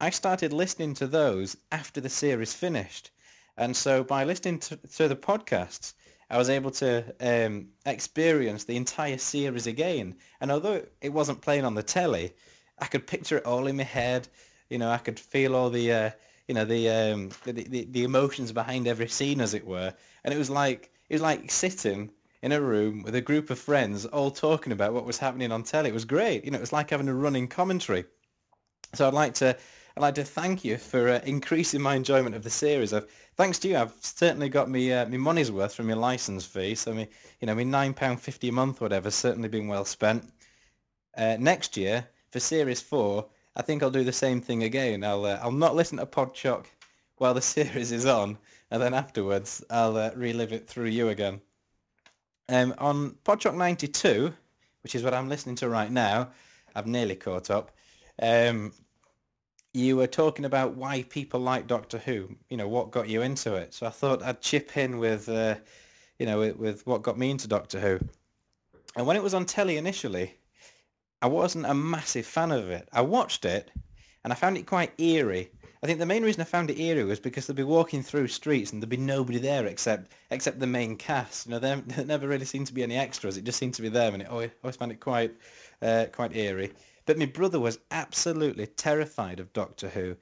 I started listening to those after the series finished, and so by listening to, to the podcasts, I was able to um, experience the entire series again. And although it wasn't playing on the telly, I could picture it all in my head. You know, I could feel all the, uh, you know, the, um, the, the the emotions behind every scene, as it were. And it was like it was like sitting in a room with a group of friends, all talking about what was happening on telly. It was great. You know, it was like having a running commentary. So I'd like to. I'd like to thank you for uh, increasing my enjoyment of the series. I've, thanks to you, I've certainly got me uh, my money's worth from your license fee. So, me, you know, my nine pounds fifty a month, or whatever, certainly been well spent. Uh, next year for series four, I think I'll do the same thing again. I'll uh, I'll not listen to Podshock while the series is on, and then afterwards I'll uh, relive it through you again. Um, on Podshock ninety-two, which is what I'm listening to right now, I've nearly caught up. Um, You were talking about why people like Doctor Who, you know, what got you into it. So I thought I'd chip in with, uh, you know, with, with what got me into Doctor Who. And when it was on telly initially, I wasn't a massive fan of it. I watched it, and I found it quite eerie. I think the main reason I found it eerie was because they'd be walking through streets and there'd be nobody there except except the main cast. You know, there, there never really seemed to be any extras. It just seemed to be them, and it always, always found it quite uh, quite eerie. But my brother was absolutely terrified of Doctor Who.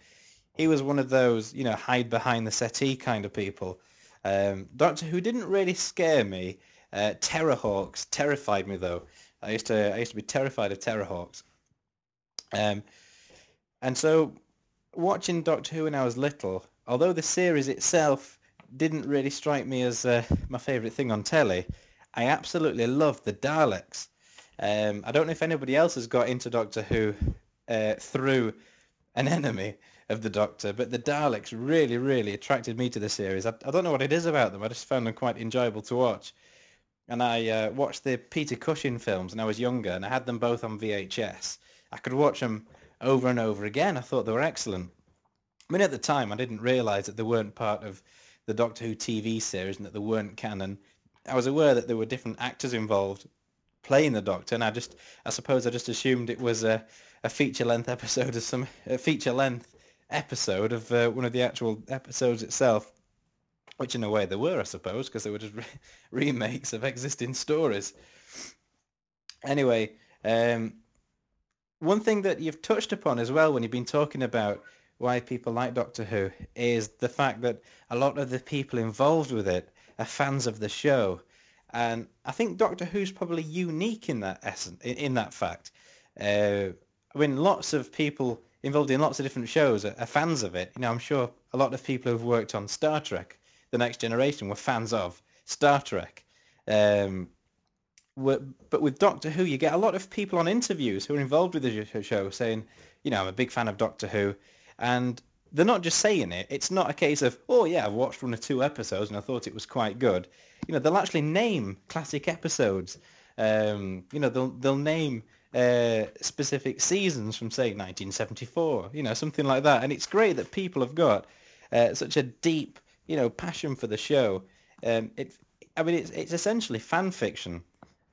He was one of those, you know, hide behind the settee kind of people. Um, Doctor Who didn't really scare me. Uh, Terrorhawks terrified me though. I used to I used to be terrified of Terrorhawks. Um, and so. Watching Doctor Who when I was little, although the series itself didn't really strike me as uh, my favourite thing on telly, I absolutely loved the Daleks. Um, I don't know if anybody else has got into Doctor Who uh, through an enemy of the Doctor, but the Daleks really, really attracted me to the series. I, I don't know what it is about them. I just found them quite enjoyable to watch. And I uh, watched the Peter Cushing films when I was younger, and I had them both on V H S. I could watch them over and over again. I thought they were excellent. I mean, at the time, I didn't realise that they weren't part of the Doctor Who T V series and that they weren't canon. I was aware that there were different actors involved playing the Doctor, and I just, I suppose I just assumed it was a, a feature-length episode of some, a feature-length episode of uh, one of the actual episodes itself, which in a way they were, I suppose, because they were just re- remakes of existing stories. Anyway, um... one thing that you've touched upon as well when you've been talking about why people like Doctor Who is the fact that a lot of the people involved with it are fans of the show. And I think Doctor Who's probably unique in that essence, in that fact. Uh, I mean, lots of people involved in lots of different shows are, are fans of it. You know, I'm sure a lot of people who've worked on Star Trek, The Next Generation, were fans of Star Trek. Um But with Doctor Who, you get a lot of people on interviews who are involved with the show saying, you know, I'm a big fan of Doctor Who. And they're not just saying it. It's not a case of, oh, yeah, I've watched one or two episodes and I thought it was quite good. You know, they'll actually name classic episodes. Um, you know, they'll, they'll name uh, specific seasons from, say, nineteen seventy-four, you know, something like that. And it's great that people have got uh, such a deep, you know, passion for the show. Um, it, I mean, it's, it's essentially fan fiction.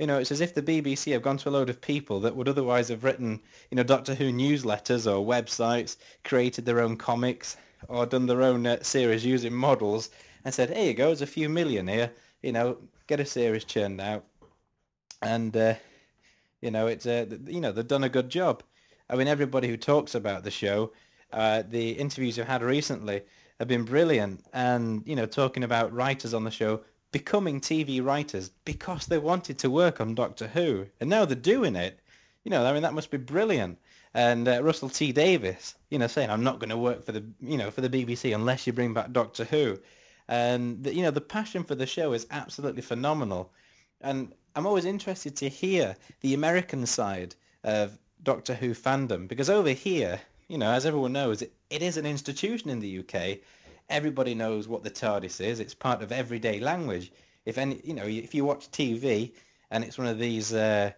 You know, it's as if the B B C have gone to a load of people that would otherwise have written, you know, Doctor Who newsletters or websites, created their own comics, or done their own uh, series using models, and said, "Here you go, there's a few million here. You know, get a series churned out." And uh, you know, it's uh, you know, they've done a good job. I mean, everybody who talks about the show, uh, the interviews I've had recently have been brilliant, and you know, talking about writers on the show becoming T V writers because they wanted to work on Doctor Who, and now they're doing it. You know, I mean, that must be brilliant. And uh, Russell T Davies, you know, saying, "I'm not going to work for the, you know, for the B B C unless you bring back Doctor Who," and the, you know, the passion for the show is absolutely phenomenal. And I'm always interested to hear the American side of Doctor Who fandom, because over here, you know, as everyone knows, it, it is an institution in the U K. Everybody knows what the TARDIS is. It's part of everyday language. If any, you know, if you watch T V and it's one of these uh,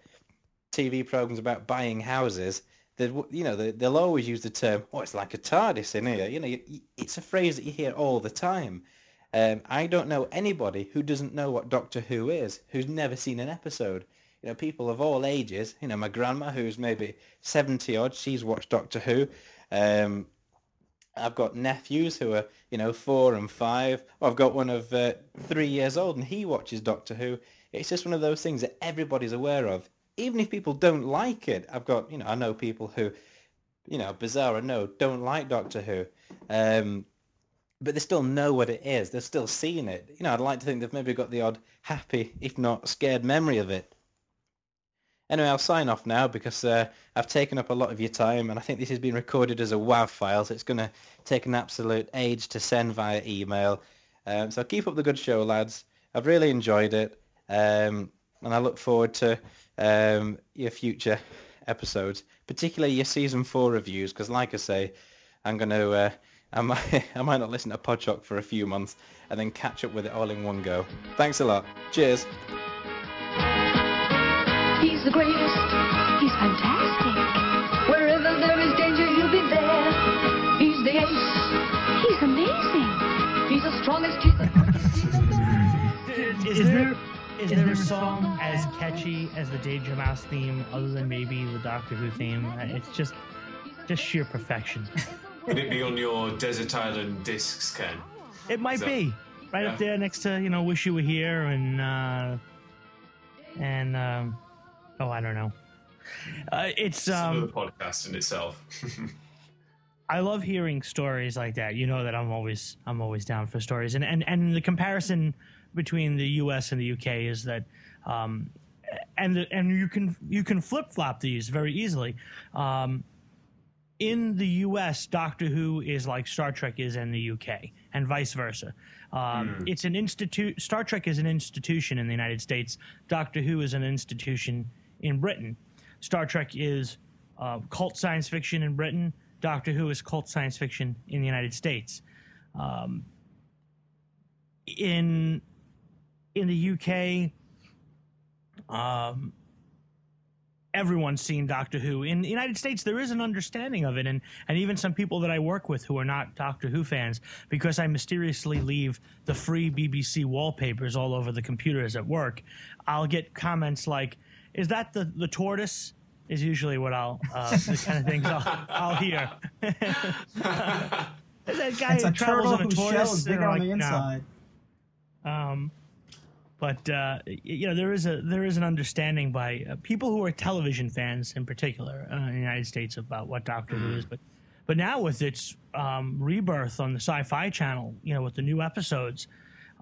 T V programs about buying houses, you know, they, they'll always use the term, "Oh, it's like a TARDIS in here." You know, you, it's a phrase that you hear all the time. Um, I don't know anybody who doesn't know what Doctor Who is, who's never seen an episode. You know, people of all ages. You know, my grandma, who's maybe seventy odd, she's watched Doctor Who. Um, I've got nephews who are, you know, four and five. I've got one of uh, three years old, and he watches Doctor Who. It's just one of those things that everybody's aware of, even if people don't like it. I've got, you know, I know people who, you know, bizarre or no, don't like Doctor Who, um, but they still know what it is. They're still seeing it. You know, I'd like to think they've maybe got the odd happy, if not scared, memory of it. Anyway, I'll sign off now because uh, I've taken up a lot of your time, and I think this has been recorded as a WAV file, so it's going to take an absolute age to send via email. Um, so keep up the good show, lads. I've really enjoyed it, um, and I look forward to um, your future episodes, particularly your season four reviews, because like I say, I'm going to, uh, I might, I might not listen to Podchuck for a few months and then catch up with it all in one go. Thanks a lot. Cheers. He's the greatest. He's fantastic. Wherever there is danger, he'll be there. He's the ace. He's amazing. He's the strongest. He's the quickest. He's the best. Is, is, is there? Is is there a song as catchy as the Danger Mouse theme, other than maybe the Doctor Who theme? It's just just sheer perfection. Would it be on your Desert Island discs, Ken? It might so, be right yeah. up there next to, you know, Wish You Were Here and uh, and um, oh, I don't know. Uh, it's um, another podcast in itself. I love hearing stories like that. You know that I'm always I'm always down for stories, and and and the comparison between the U S and the U K is that, um, and the, and you can you can flip flop these very easily. Um, in the U S, Doctor Who is like Star Trek is in the U K, and vice versa. Um, mm. It's an institute. Star Trek is an institution in the United States. Doctor Who is an institution in Britain. Star Trek is uh, cult science fiction in Britain. Doctor Who is cult science fiction in the United States. Um, in in the U K, um, everyone's seen Doctor Who. In the United States, there is an understanding of it, and, and even some people that I work with who are not Doctor Who fans, because I mysteriously leave the free B B C wallpapers all over the computers at work, I'll get comments like, "Is that the, the tortoise?" Is usually what I'll uh, the kind of things I'll, I'll hear. uh, that guy it's who a travels on a tortoise, big on like, the inside. No. Um, but uh, you know, there is a there is an understanding by uh, people who are television fans in particular uh, in the United States about what Doctor Who is. But but now with its um, rebirth on the Sci-Fi Channel, you know, with the new episodes.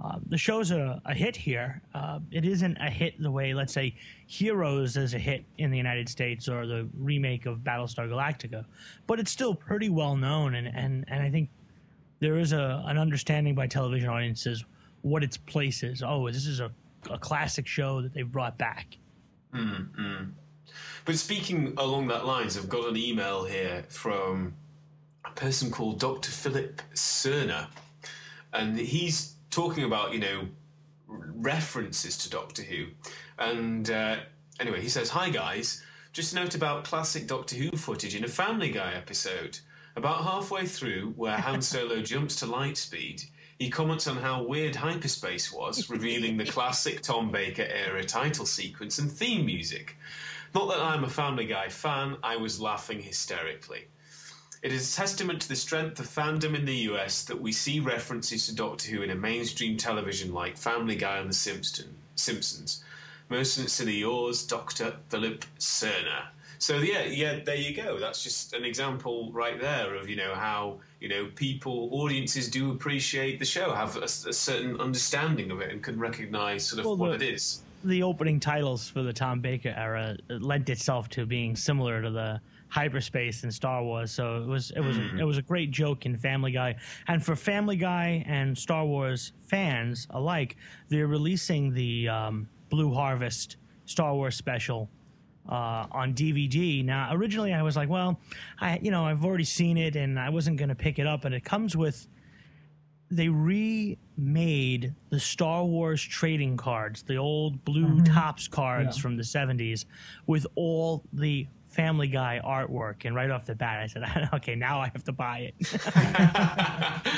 Uh, the show's a, a hit here. Uh, it isn't a hit the way, let's say, Heroes is a hit in the United States or the remake of Battlestar Galactica, but it's still pretty well known, and, and, and I think there is a an understanding by television audiences what its place is. Oh, this is a, a classic show that they've brought back. Mm-hmm. But speaking along that lines, I've got an email here from a person called Doctor Philip Cerner, and he's talking about, you know, references to Doctor Who. And uh, anyway, he says, "Hi guys, just a note about classic Doctor Who footage in a Family Guy episode. About halfway through, where Han Solo jumps to light speed, he comments on how weird hyperspace was, revealing the classic Tom Baker era title sequence and theme music. Not that I'm a Family Guy fan, I was laughing hysterically. It is a testament to the strength of fandom in the U S that we see references to Doctor Who in a mainstream television like Family Guy and The Simpsons. Most sincerely yours, Doctor Philip Cerner." So yeah, yeah, there you go. That's just an example right there of, you know, how, you know, people, audiences do appreciate the show, have a, a certain understanding of it, and can recognise sort of well, what the, it is. The opening titles for the Tom Baker era lent itself to being similar to the hyperspace in Star Wars, so it was it was mm. it was a great joke in Family Guy, and for Family Guy and Star Wars fans alike, they're releasing the um, Blue Harvest Star Wars special uh, on D V D now. Originally, I was like, well, I you know I've already seen it, and I wasn't going to pick it up. And it comes with they remade the Star Wars trading cards, the old blue mm-hmm. tops cards yeah. from the seventies, with all the Family Guy artwork, and right off the bat I said, okay, now I have to buy it.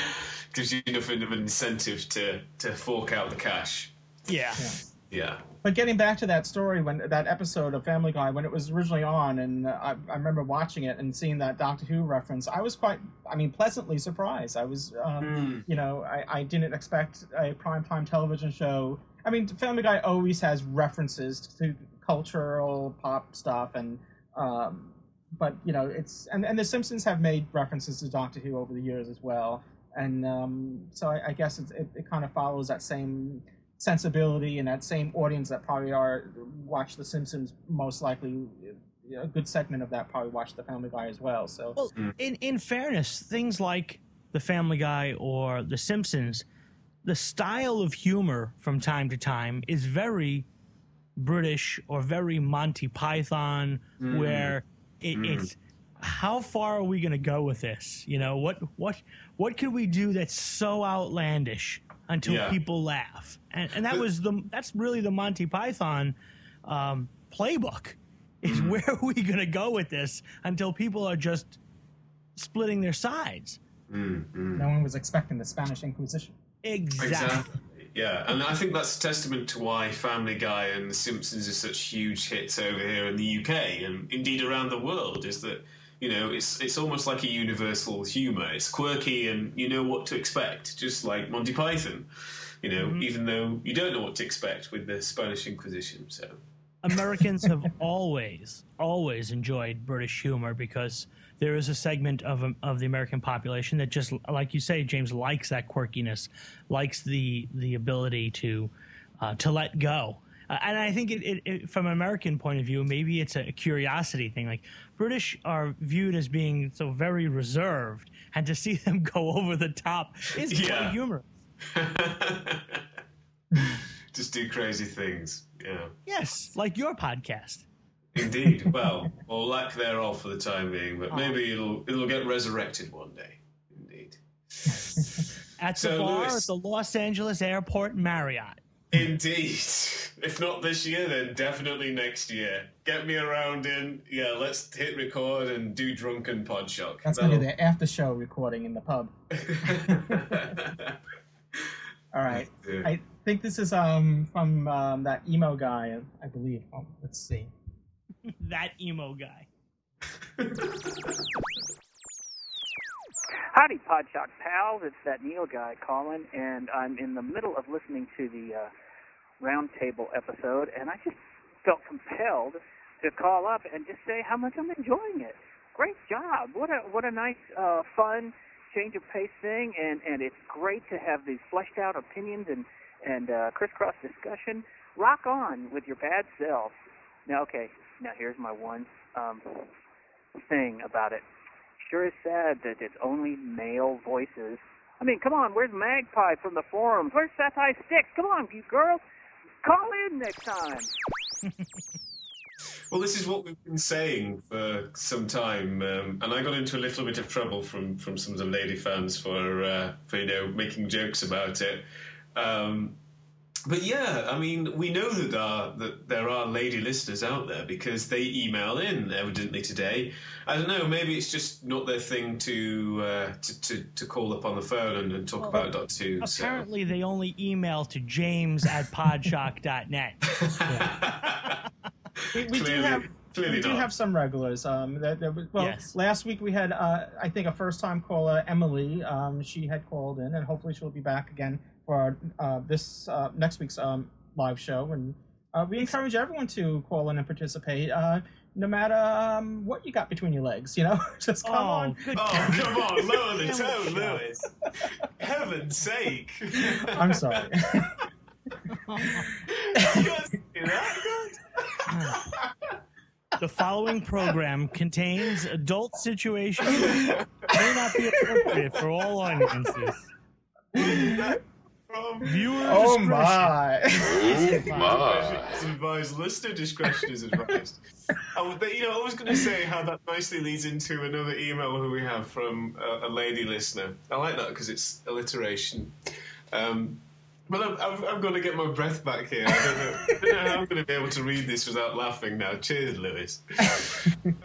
Gives you enough of an incentive to to fork out the cash. Yeah. yeah yeah but getting back to that story, when that episode of Family Guy, when it was originally on, and I, I remember watching it and seeing that Doctor Who reference, I was quite I mean pleasantly surprised. I was um, mm. you know I, I didn't expect a primetime television show. I mean, Family Guy always has references to cultural pop stuff, and Um, but you know, it's and, and the Simpsons have made references to Doctor Who over the years as well, and um, so I, I guess it's, it, it kind of follows that same sensibility and that same audience that probably are watch the Simpsons most likely. A good segment of that probably watched the Family Guy as well. So, well, in in fairness, things like the Family Guy or the Simpsons, the style of humor from time to time is very British or very Monty Python, mm. where it, mm. it's how far are we going to go with this? You know, what what what could we do that's so outlandish until yeah. people laugh? And, and that was the that's really the Monty Python um, playbook. Is mm. where are we going to go with this until people are just splitting their sides? Mm. Mm. No one was expecting the Spanish Inquisition. Exactly. exactly. Yeah, and I think that's a testament to why Family Guy and The Simpsons are such huge hits over here in the U K and indeed around the world, is that, you know, it's it's almost like a universal humour. It's quirky and you know what to expect, just like Monty Python, you know, mm-hmm. even though you don't know what to expect with the Spanish Inquisition. So Americans have always, always enjoyed British humour because there is a segment of of the American population that just, like you say, James, likes that quirkiness, likes the the ability to uh, to let go. Uh, and I think it, it, it, from an American point of view, maybe it's a curiosity thing. Like, British are viewed as being so very reserved, and to see them go over the top is yeah. quite humorous. Just do crazy things. Yeah. Yes, like your podcast. Indeed. Well, or lack thereof for the time being, but maybe it'll it'll get resurrected one day. Indeed. At so the bar Louis, at the Los Angeles Airport Marriott. Indeed. If not this year, then definitely next year. Get me around in. Yeah, let's hit record and do drunken pod shock. That's going to be the after show recording in the pub. All right. Yeah. I think this is um from um, that emo guy, I believe. Oh, let's see. That emo guy. Howdy, Podshot pals. It's that Neil guy calling, and I'm in the middle of listening to the uh, Roundtable episode, and I just felt compelled to call up and just say how much I'm enjoying it. Great job. What a what a nice, uh, fun change of pace thing, and, and it's great to have these fleshed out opinions and, and uh, crisscross discussion. Rock on with your bad selves. Now, okay, now here's my one um, thing about it. Sure is sad that it's only male voices. I mean, come on, where's Magpie from the forums? Where's Satire Sticks? Come on, you girls. Call in next time. Well, this is what we've been saying for some time, um, and I got into a little bit of trouble from, from some of the lady fans for, uh, for, you know, making jokes about it. Um But yeah, I mean, we know that, uh, that there are lady listeners out there because they email in evidently today. I don't know, maybe it's just not their thing to uh, to, to, to call up on the phone and, and talk well, about Doctor Who. Apparently, so. They only email to James at podshock dot net. Yeah. we we clearly, do have clearly we do not. have some regulars. Um, that, that was, well, yes. Last week we had, uh, I think, a first-time caller, Emily. Um, she had called in, and hopefully she'll be back again for uh, this uh, next week's um, live show, and uh, we encourage everyone to call in and participate, uh, no matter um, what you got between your legs. You know, just come oh, on. Oh, come on, lower the tone, Louis. Heaven's sake! I'm sorry. The following program contains adult situations that may not be appropriate for all audiences. Viewer oh discretion. My! Oh my! Is advised. Listener discretion is advised. I, you know, I was going to say how that nicely leads into another email who we have from a, a lady listener. I like that because it's alliteration. Um, but I'm, I've, I've got to get my breath back here. I don't know, I don't know how I'm going to be able to read this without laughing now. Cheers, Louis.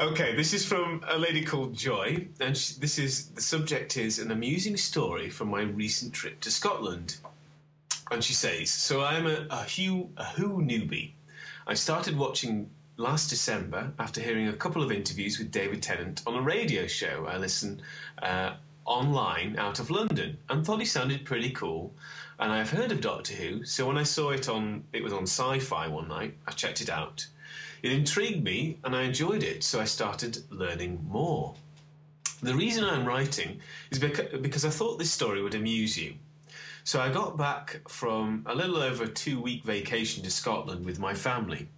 Okay, this is from a lady called Joy, and she, this is the subject is an amusing story from my recent trip to Scotland. And she says, so I'm a, a, Who, a Who newbie. I started watching last December after hearing a couple of interviews with David Tennant on a radio show. I listened uh, online out of London and thought he sounded pretty cool. And I've heard of Doctor Who, so when I saw it on, it was on Sci-Fi one night, I checked it out. It intrigued me and I enjoyed it, so I started learning more. The reason I'm writing is beca- because I thought this story would amuse you. So I got back from a little over a two-week vacation to Scotland with my family.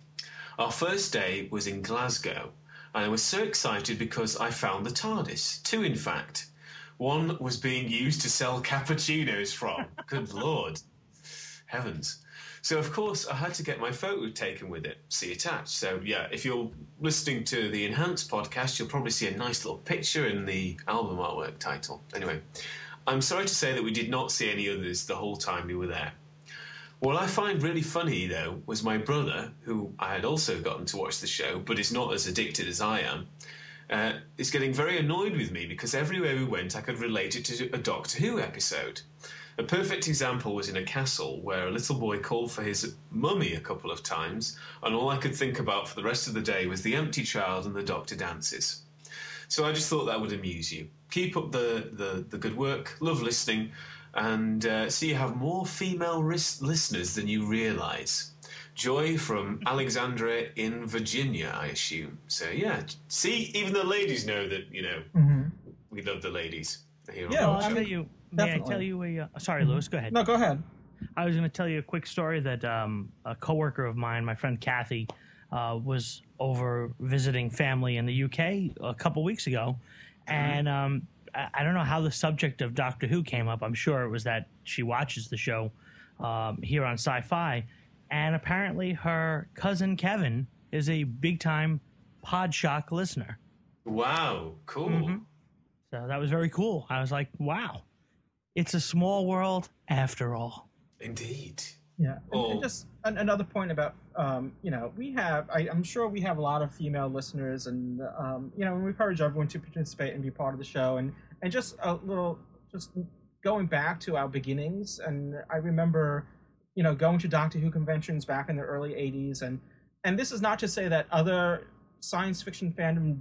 Our first day was in Glasgow, and I was so excited because I found the TARDIS, two in fact. One was being used to sell cappuccinos from. Good Lord. Heavens. So, of course, I had to get my photo taken with it, see attached. So, yeah, if you're listening to the Enhanced podcast, you'll probably see a nice little picture in the album artwork title. Anyway, I'm sorry to say that we did not see any others the whole time we were there. What I find really funny, though, was my brother, who I had also gotten to watch the show, but is not as addicted as I am, uh, is getting very annoyed with me because everywhere we went I could relate it to a Doctor Who episode. A perfect example was in a castle where a little boy called for his mummy a couple of times, and all I could think about for the rest of the day was the empty child and the doctor dances. So I just thought that would amuse you. Keep up the, the, the good work. Love listening. And uh, see, you have more female ris- listeners than you realise. Joy from Alexandria in Virginia, I assume. So, yeah. See, even the ladies know that, you know, mm-hmm. we love the ladies. Here yeah, on well, I'll tell you, may I tell you a... Uh, sorry, Louis, go ahead. No, go ahead. I was going to tell you a quick story that um, a coworker of mine, my friend Kathy, uh, was over visiting family in the U K a couple weeks ago. And um, I don't know how the subject of Doctor Who came up. I'm sure it was that she watches the show um, here on Sci-Fi. And apparently her cousin Kevin is a big-time Podshock listener. Wow, cool. Mm-hmm. So that was very cool. I was like, wow, it's a small world after all. Indeed. Yeah. Oh. And, and just an, another point about, um, you know, we have, I, I'm sure we have a lot of female listeners, and, um, you know, we encourage everyone to participate and be part of the show. And, and just a little, just going back to our beginnings, and I remember, you know, going to Doctor Who conventions back in the early eighties. And, and this is not to say that other science fiction fandom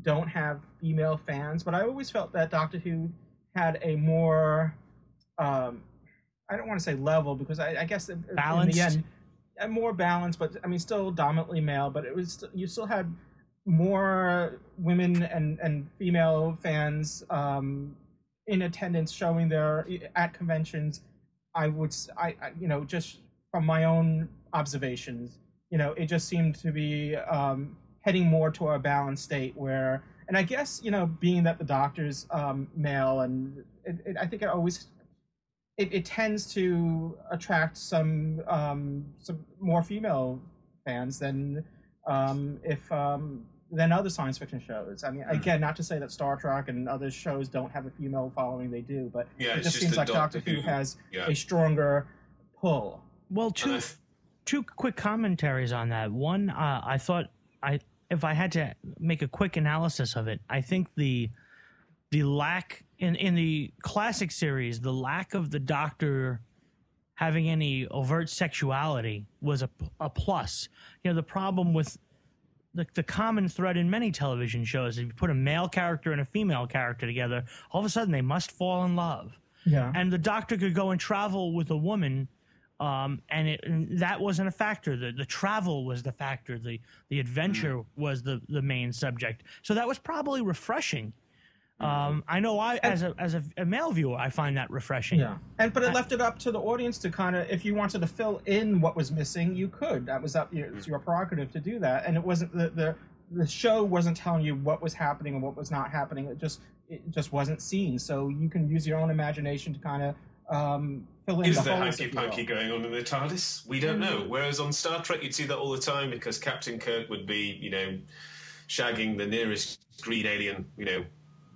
don't have female fans, but I always felt that Doctor Who had a more... Um, I don't want to say level, because I, I guess in, in the end, more balanced, but I mean, still dominantly male, but it was, you still had more women and, and female fans um, in attendance showing their, at conventions. I would, I, I you know, just from my own observations, you know, it just seemed to be um, heading more to a balanced state where, and I guess, you know, being that the Doctor's um, male, and it, it, I think it always, It, it tends to attract some um, some more female fans than um, if um, than other science fiction shows. I mean, again, not to say that Star Trek and other shows don't have a female following; they do, but yeah, it just seems like Doctor Who has yeah. a stronger pull. Well, two two quick commentaries on that. One, uh, I thought I if I had to make a quick analysis of it, I think the the lack. In, in the classic series, the lack of the Doctor having any overt sexuality was a, a plus. You know, the problem with the, the common thread in many television shows, if you put a male character and a female character together, all of a sudden they must fall in love. Yeah. And the Doctor could go and travel with a woman, um, and, it, and that wasn't a factor. The, the travel was the factor. The, the adventure mm. was the, the main subject. So that was probably refreshing. Um, I know I, as a, as a, a male viewer, I find that refreshing. Yeah. And, but it I, left it up to the audience to kind of, if you wanted to fill in what was missing, you could, that was up, it's your prerogative to do that. And it wasn't the, the, the show wasn't telling you what was happening and what was not happening. It just, it just wasn't seen. So you can use your own imagination to kind of, um, fill in. Is the there hanky-panky going on in the TARDIS? We don't know. Whereas on Star Trek, you'd see that all the time because Captain Kirk would be, you know, shagging the nearest green alien, you know,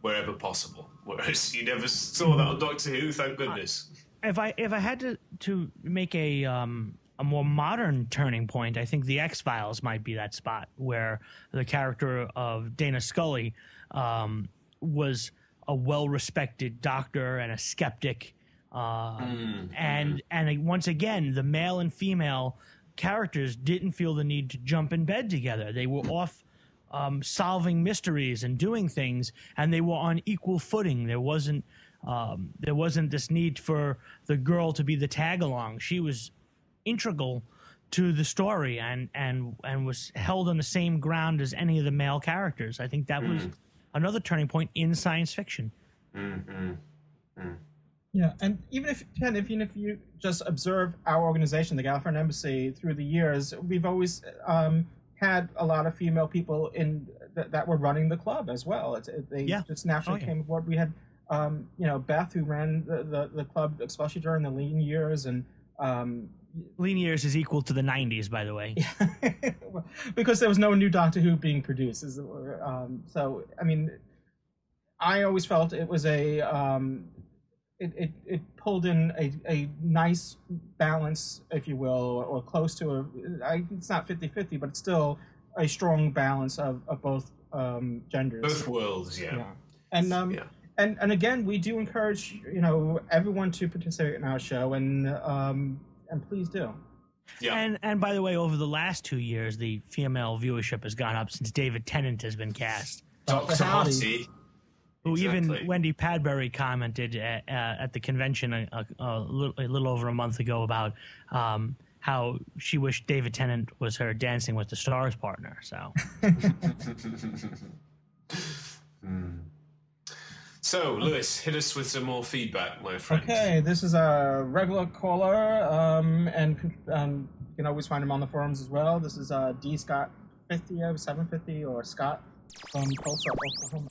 wherever possible, whereas you never saw that on Doctor Who, thank goodness. Uh, if I if I had to, to make a um, a more modern turning point, I think the X-Files might be that spot where the character of Dana Scully um, was a well-respected doctor and a skeptic, uh, mm, and mm. and once again the male and female characters didn't feel the need to jump in bed together; they were off. Um, solving mysteries and doing things, and they were on equal footing. There wasn't um, there wasn't this need for the girl to be the tag along. She was integral to the story and and and was held on the same ground as any of the male characters. I think that mm. was another turning point in science fiction. Mm-hmm. Mm. Yeah, and even if Ken, even if you just observe our organization, the Gallifreyan Embassy, through the years, we've always. Um, had a lot of female people in th- that were running the club as well. It's, it, they yeah. just naturally oh, yeah. came aboard. We had, um, you know, Beth, who ran the, the, the club, especially during the lean years. And um, lean years is equal to the nineties, by the way. Because there was no new Doctor Who being produced. Um, so, I mean, I always felt it was a... Um, It, it it pulled in a, a nice balance, if you will, or, or close to a. I, it's not fifty-fifty, but it's still a strong balance of, of both um, genders. Both worlds, yeah. yeah. And um, yeah. And and again, we do encourage, you know, everyone to participate in our show, and um, and please do. Yeah. And and by the way, over the last two years, the female viewership has gone up since David Tennant has been cast. Talk to Howdy. Who exactly. Even Wendy Padbury commented at, uh, at the convention a, a, a, little, a little over a month ago about um, how she wished David Tennant was her Dancing with the Stars partner. So. mm. So, Louis, hit us with some more feedback, my friend. Okay, this is a regular caller, um, and um, you can always find him on the forums as well. This is uh, D. Scott fifty of seven fifty, or Scott from Tulsa, Oklahoma.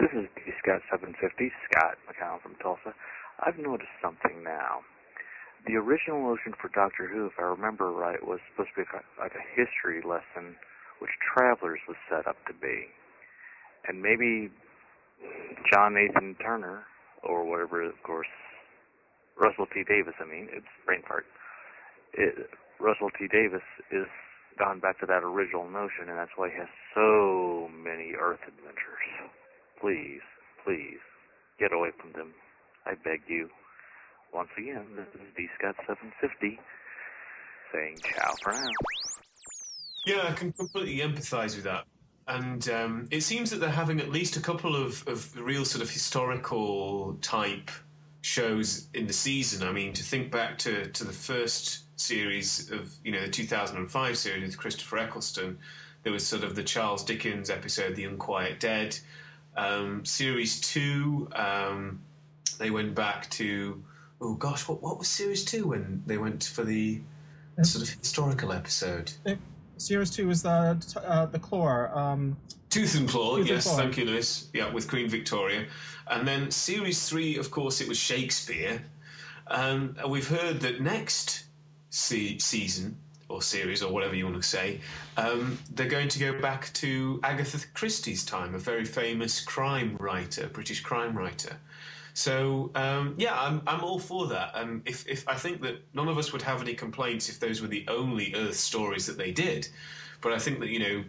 This is D. Scott seven fifty, Scott McCown from Tulsa. I've noticed something now. The original notion for Doctor Who, if I remember right, was supposed to be like a history lesson, which Travelers was set up to be. And maybe John Nathan Turner, or whatever, of course, Russell T. Davis, I mean, it's brain fart. It, Russell T. Davis is gone back to that original notion, and that's why he has so many Earth adventures. Please, please, get away from them. I beg you. Once again, this is D. Scott seven fifty saying ciao for now. Yeah, I can completely empathize with that. And um, it seems that they're having at least a couple of, of real sort of historical type shows in the season. I mean, to think back to, to the first series of, you know, the two thousand five series with Christopher Eccleston, there was sort of the Charles Dickens episode, The Unquiet Dead. Um, series two, um, they went back to, oh gosh, what what was series two when they went for the sort of historical episode? It, series two was the uh, the Claw. Um, Tooth and Claw, yes, and Claw. Thank you, Louis. Yeah, with Queen Victoria. And then series three, of course, it was Shakespeare. Um, and we've heard that next se- season, or series, or whatever you want to say, um, they're going to go back to Agatha Christie's time, a very famous crime writer, British crime writer. So, um, yeah, I'm I'm all for that. Um, if if I think that none of us would have any complaints if those were the only Earth stories that they did, but I think that, you know,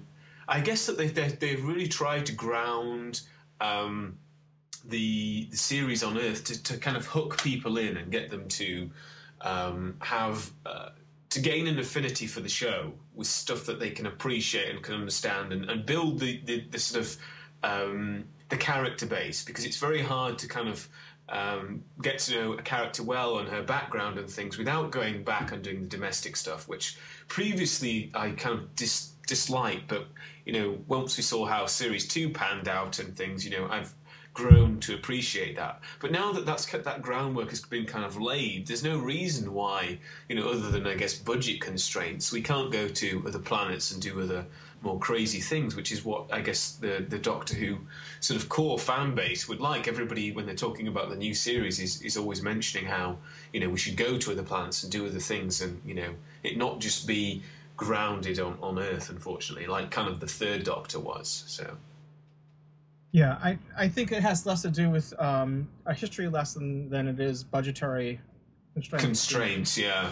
I guess that they they they've really tried to ground um, the, the series on Earth to, to kind of hook people in and get them to um, have. Uh, to gain an affinity for the show with stuff that they can appreciate and can understand and, and build the, the, the sort of um, the character base, because it's very hard to kind of um, get to know a character well and her background and things without going back and doing the domestic stuff, which previously I kind of dis- disliked. But, you know, once we saw how Series two panned out and things, you know, I've grown to appreciate that. But now that that's that groundwork has been kind of laid, there's no reason why, you know, other than I guess budget constraints, we can't go to other planets and do other more crazy things, which is what I guess the the Doctor Who sort of core fan base would like. Everybody, when they're talking about the new series, is, is always mentioning how, you know, we should go to other planets and do other things, and, you know, it not just be grounded on, on Earth, unfortunately, like kind of the third Doctor was. So yeah, I, I think it has less to do with um, a history lesson than it is budgetary constraints. Constraints, yeah.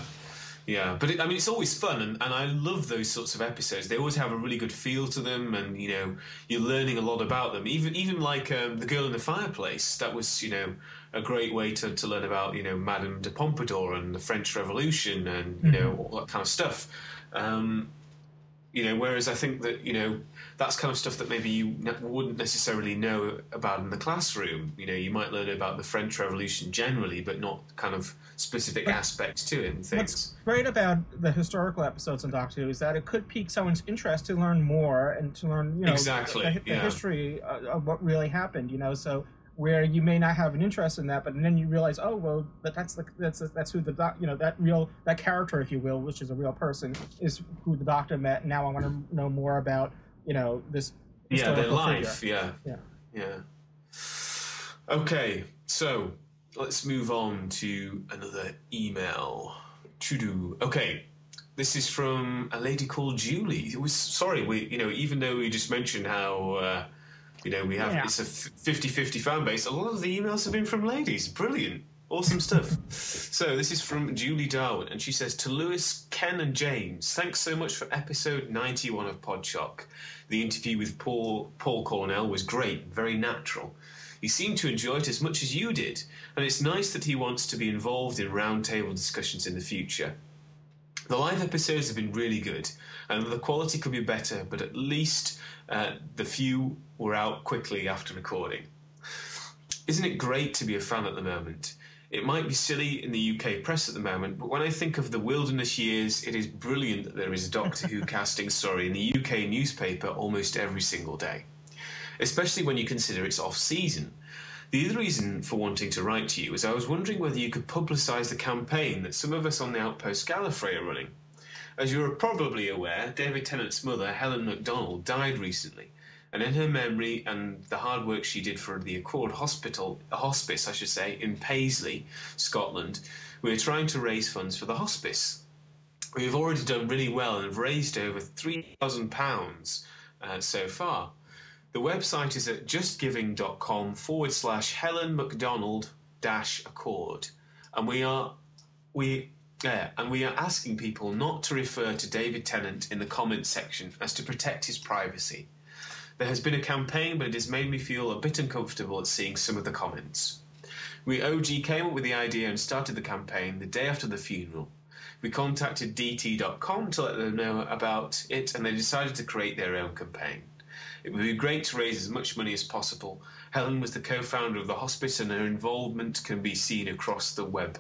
Yeah, but it, I mean, it's always fun, and, and I love those sorts of episodes. They always have a really good feel to them, and, you know, you're learning a lot about them. Even even like um, The Girl in the Fireplace, that was, you know, a great way to, to learn about, you know, Madame de Pompadour and the French Revolution and, you mm-hmm. know, all that kind of stuff. Um You know, whereas I think that, you know, that's kind of stuff that maybe you ne- wouldn't necessarily know about in the classroom. You know, you might learn about the French Revolution generally, but not kind of specific but aspects to it and things. What's great about the historical episodes in Doctor Who is that it could pique someone's interest to learn more and to learn, you know, exactly. the, the yeah. history of what really happened, you know, so where you may not have an interest in that, but then you realize, oh, well, that, that's the that's that's who the doc, you know, that real that character, if you will, which is a real person, is who the Doctor met. Now I want to know more about, you know, this. Yeah, their life. Yeah. yeah, yeah, okay, so let's move on to another email. Chudu. Okay, this is from a lady called Julie. It was sorry, we you know, even though we just mentioned how. Uh, You know, we have yeah. it's a fifty-fifty fan base. A lot of the emails have been from ladies. Brilliant. Awesome stuff. So this is from Julie Darwin, and she says, to Lewis, Ken and James, thanks so much for episode ninety-one of Podshock. The interview with Paul, Paul Cornell was great, very natural. He seemed to enjoy it as much as you did, and it's nice that he wants to be involved in roundtable discussions in the future. The live episodes have been really good, and the quality could be better, but at least uh, the few were out quickly after recording. Isn't it great to be a fan at the moment? It might be silly in the U K press at the moment, but when I think of the wilderness years, it is brilliant that there is a Doctor Who casting story in the U K newspaper almost every single day, especially when you consider it's off-season. The other reason for wanting to write to you is I was wondering whether you could publicise the campaign that some of us on the Outpost Gallifrey are running. As you are probably aware, David Tennant's mother, Helen MacDonald, died recently, and in her memory and the hard work she did for the Accord Hospital, Hospice, I should say, in Paisley, Scotland, we are trying to raise funds for the hospice. We have already done really well and have raised over three thousand pounds uh, so far. The website is at justgiving.com forward slash Helen MacDonald dash Accord, and we are we yeah, and we are asking people not to refer to David Tennant in the comments section, as to protect his privacy. There has been a campaign, but it has made me feel a bit uncomfortable at seeing some of the comments. We O G came up with the idea and started the campaign the day after the funeral. We contacted D T dot com to let them know about it, and they decided to create their own campaign. It would be great to raise as much money as possible. Helen was the co-founder of the hospice, and her involvement can be seen across the web.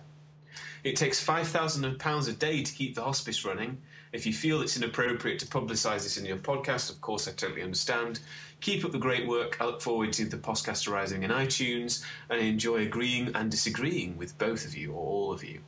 It takes five thousand pounds a day to keep the hospice running. If you feel it's inappropriate to publicise this in your podcast, of course I totally understand. Keep up the great work. I look forward to the podcast arising in iTunes, and I enjoy agreeing and disagreeing with both of you, or all of you.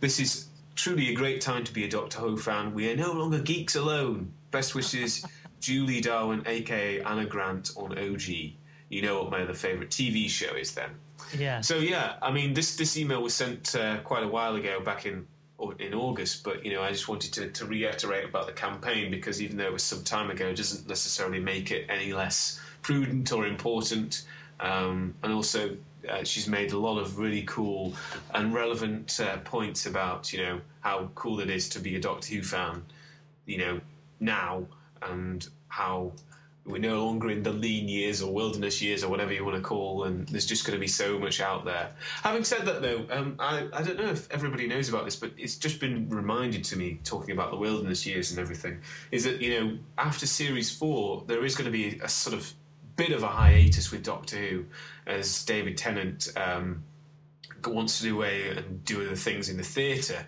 This is truly a great time to be a Doctor Who fan. We are no longer geeks alone. Best wishes, Julie Darwin, aka Anna Grant on O G. You know what my other favourite T V show is then. Yeah. So yeah, I mean, this this email was sent uh, quite a while ago, back in in August. But you know, I just wanted to, to reiterate about the campaign, because even though it was some time ago, it doesn't necessarily make it any less prudent or important. Um, and also, uh, she's made a lot of really cool and relevant uh, points about, you know, how cool it is to be a Doctor Who fan, you know, now, and how we're no longer in the lean years or wilderness years or whatever you want to call, and there's just going to be so much out there. Having said that, though, um, I, I don't know if everybody knows about this, but it's just been reminded to me, talking about the wilderness years and everything, is that, you know, after Series four, there is going to be a sort of bit of a hiatus with Doctor Who, as David Tennant um, wants to do away and do other things in the theatre.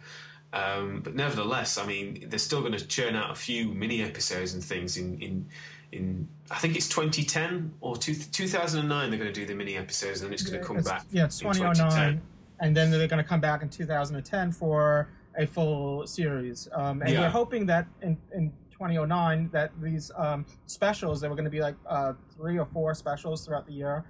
Um, but nevertheless, I mean, they're still going to churn out a few mini episodes and things in, in, in I think it's twenty ten or two, two thousand nine. They're going to do the mini episodes, and then it's going to come it's, back. Yeah, it's twenty oh nine, and then they're going to come back in two thousand ten for a full series. Um, and yeah. We're hoping that in, in twenty oh nine that these um, specials, there were going to be like uh, three or four specials throughout the year.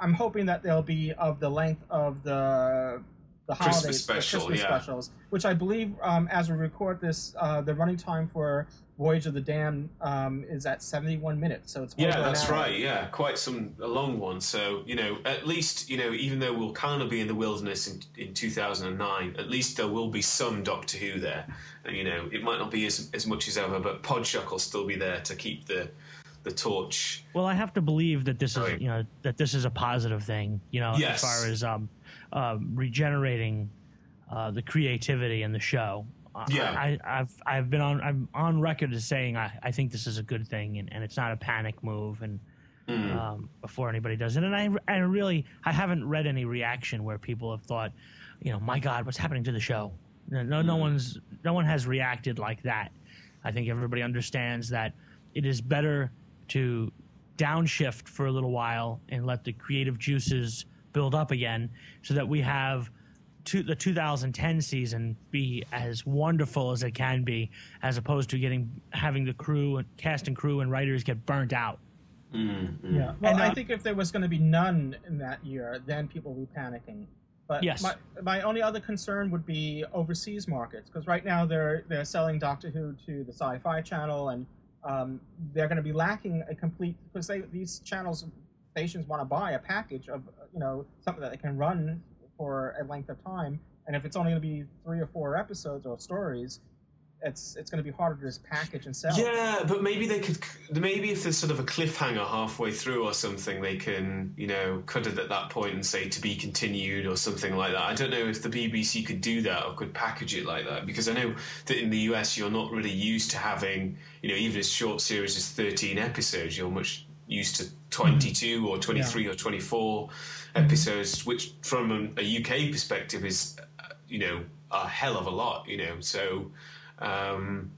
I'm hoping that they'll be of the length of the. The holidays, Christmas, special, the Christmas yeah. specials, which I believe, um, as we record this, uh, the running time for Voyage of the Damned um, is at seventy-one minutes. So it's yeah, that's right. Yeah, quite some a long one. So you know, at least you know, even though we'll kind of be in the wilderness in, in two thousand nine, at least there will be some Doctor Who there. And, you know, it might not be as as much as ever, but Podshock will still be there to keep the. The torch. Well, I have to believe that this Sorry. is, you know, that this is a positive thing, you know, yes. as far as um, um, regenerating uh, the creativity in the show. Yeah, I, I, I've I've been on I'm on record as saying I, I think this is a good thing, and, and it's not a panic move, and mm. um, before anybody does it, and I I really I haven't read any reaction where people have thought, you know, my God, what's happening to the show? No, no, mm. no one's no one has reacted like that. I think everybody understands that it is better to downshift for a little while and let the creative juices build up again, so that we have to the two thousand ten season be as wonderful as it can be, as opposed to getting having the crew and cast and crew and writers get burnt out. Mm-hmm. Yeah. Well, and, uh, I think if there was going to be none in that year, then people would be panicking. But yes. my, my only other concern would be overseas markets, because right now they're they're selling Doctor Who to the Sci-Fi Channel, and Um, they're going to be lacking a complete, because they, these channels, stations want to buy a package of, you know, something that they can run for a length of time. And if it's only going to be three or four episodes or stories, it's it's going to be harder to just package and sell. Yeah, but maybe they could. Maybe if there's sort of a cliffhanger halfway through or something, they can, you know, cut it at that point and say to be continued or something like that. I don't know if the B B C could do that or could package it like that, because I know that in the U S you're not really used to having, you know, even as short series as thirteen episodes, you're much used to twenty-two or twenty-three yeah. or twenty-four episodes, which from a U K perspective is, you know, a hell of a lot, you know, so... Um,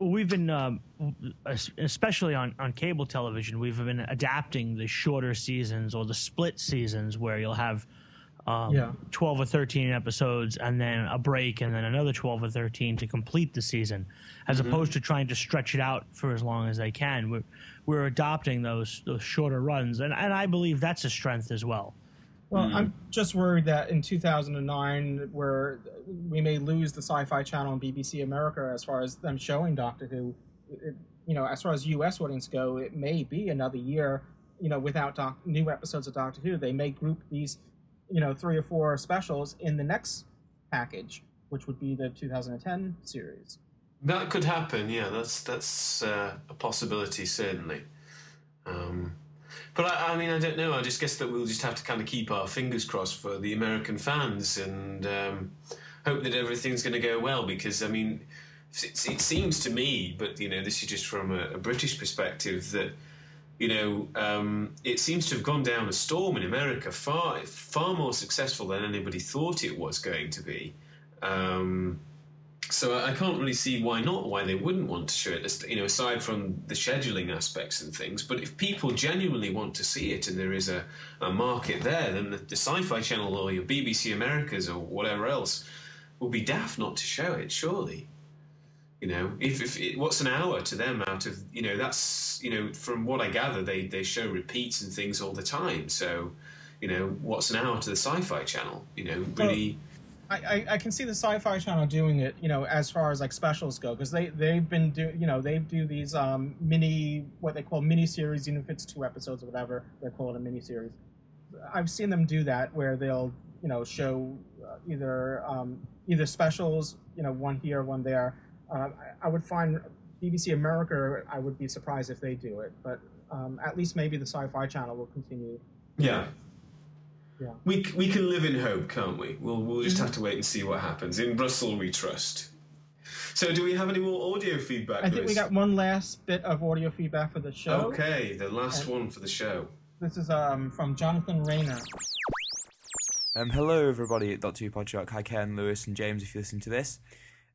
we've been, um, especially on, on cable television, we've been adapting the shorter seasons or the split seasons where you'll have um, yeah. twelve or thirteen episodes and then a break and then another twelve or thirteen to complete the season, as mm-hmm. opposed to trying to stretch it out for as long as they can. We're, we're adopting those, those shorter runs, and, and I believe that's a strength as well. Well, mm-hmm. I'm just worried that in two thousand nine, where we may lose the Sci-Fi Channel and B B C America as far as them showing Doctor Who. It, you know, as far as U S audience go, it may be another year, you know, without doc- new episodes of Doctor Who. They may group these, you know, three or four specials in the next package, which would be the two thousand ten series. That could happen. Yeah, that's that's uh, a possibility, certainly. Um But, I, I mean, I don't know. I just guess that we'll just have to kind of keep our fingers crossed for the American fans and um, hope that everything's going to go well, because, I mean, it, it seems to me, but, you know, this is just from a, a British perspective, that, you know, um, it seems to have gone down a storm in America, far far more successful than anybody thought it was going to be. Um, so I can't really see why not, why they wouldn't want to show it, you know, aside from the scheduling aspects and things. But if people genuinely want to see it and there is a, a market there, then the, the Sci-Fi Channel or your B B C Americas or whatever else will be daft not to show it, surely. You know, if, if it, what's an hour to them out of, you know, that's, you know, from what I gather, they, they show repeats and things all the time. So, you know, what's an hour to the Sci-Fi Channel, you know, really... Oh. I, I can see the Sci-Fi Channel doing it, you know, as far as like specials go, because they they've been do you know they do these um, mini what they call mini series, even if it's two episodes or whatever they call it, a mini series. I've seen them do that where they'll you know show uh, either um, either specials, you know, one here, one there. Uh, I, I would find B B C America. I would be surprised if they do it, but um, at least maybe the Sci-Fi Channel will continue. Yeah. Yeah. We we can live in hope, can't we? We'll we'll just have to wait and see what happens. In Brussels, we trust. So, do we have any more audio feedback? I think Liz? We got one last bit of audio feedback for the show. Okay, the last and one for the show. This is um from Jonathan Rayner. Um, hello everybody at Doctor Who Podshock. Hi Ken, Lewis, and James. If you listen to this,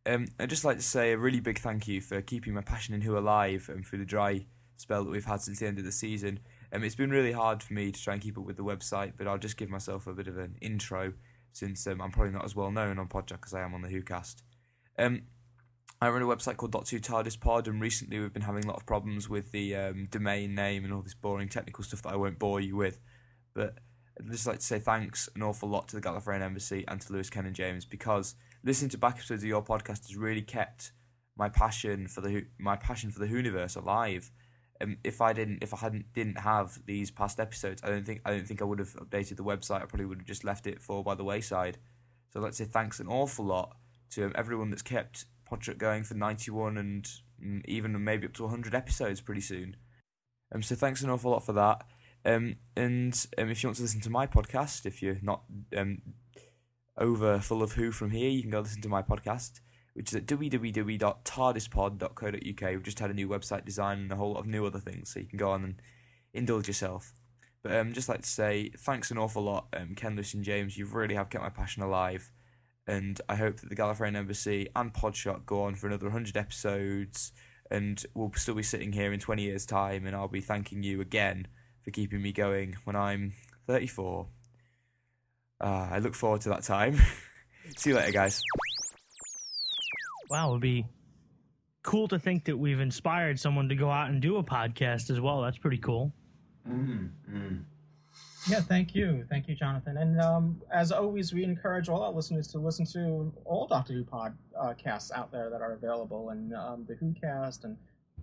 um, I'd just like to say a really big thank you for keeping my passion in Who alive and through the dry spell that we've had since the end of the season. Um, it's been really hard for me to try and keep up with the website, but I'll just give myself a bit of an intro since um, I'm probably not as well known on Podjack as I am on the WhoCast. Um, I run a website called dot two tardis pod, and recently we've been having a lot of problems with the um, domain name and all this boring technical stuff that I won't bore you with. But I'd just like to say thanks an awful lot to the Gallifreyan Embassy and to Lewis, Ken and James, because listening to back episodes of your podcast has really kept my passion for the my passion for the Whooniverse alive. Um, if I didn't, if I hadn't, didn't have these past episodes, I don't think, I don't think I would have updated the website. I probably would have just left it fall by the wayside. So I'd like to say thanks an awful lot to um, everyone that's kept Podchuck going for ninety-one and um, even maybe up to one hundred episodes pretty soon. Um, so thanks an awful lot for that. Um, and um, if you want to listen to my podcast, if you're not um over full of Who from here, you can go listen to my podcast, which is at w w w dot tardis pod dot co dot u k. We've just had a new website design and a whole lot of new other things, so you can go on and indulge yourself. But um, just like to say thanks an awful lot, um, Ken, Lewis and James. You really have kept my passion alive, and I hope that the Gallifreyan Embassy and Podshot go on for another one hundred episodes, and we'll still be sitting here in twenty years' time, and I'll be thanking you again for keeping me going when I'm thirty-four. Uh, I look forward to that time. See you later, guys. Wow, it would be cool to think that we've inspired someone to go out and do a podcast as well. That's pretty cool. Mm-hmm. Yeah, thank you. Thank you, Jonathan. And um, as always, we encourage all our listeners to listen to all Doctor Who podcasts out there that are available, and um, the WhoCast and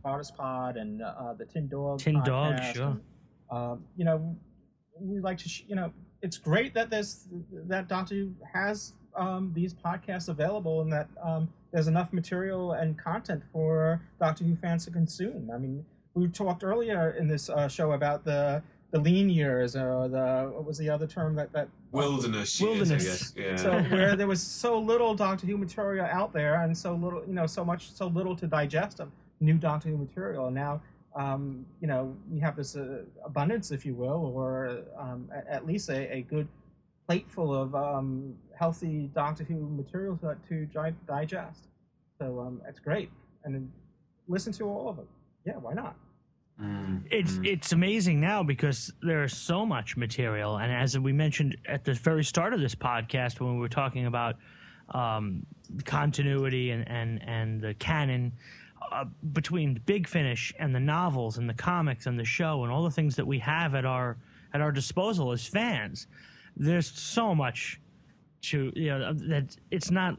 Artist Pod and uh, the Tin Dog Tin podcast. Dog, sure. And, uh, you know, we like to, sh- you know, it's great that there's that Doctor Who has um, these podcasts available, and that um, there's enough material and content for Doctor Who fans to consume. I mean, we talked earlier in this uh, show about the the lean years, or the what was the other term that that wilderness um, years, wilderness. I guess. Yeah. So where there was so little Doctor Who material out there, and so little, you know, so much, so little to digest of new Doctor Who material, and now. Um, you know, we have this uh, abundance, if you will, or um, at least a, a good plateful of um, healthy Doctor Who material to, to di digest. So um, that's great. And then listen to all of it. Yeah, why not? Mm-hmm. It's it's amazing now because there is so much material. And as we mentioned at the very start of this podcast, when we were talking about um, continuity and, and, and the canon, Uh, between Big Finish and the novels and the comics and the show and all the things that we have at our at our disposal as fans, there's so much to, you know, that it's not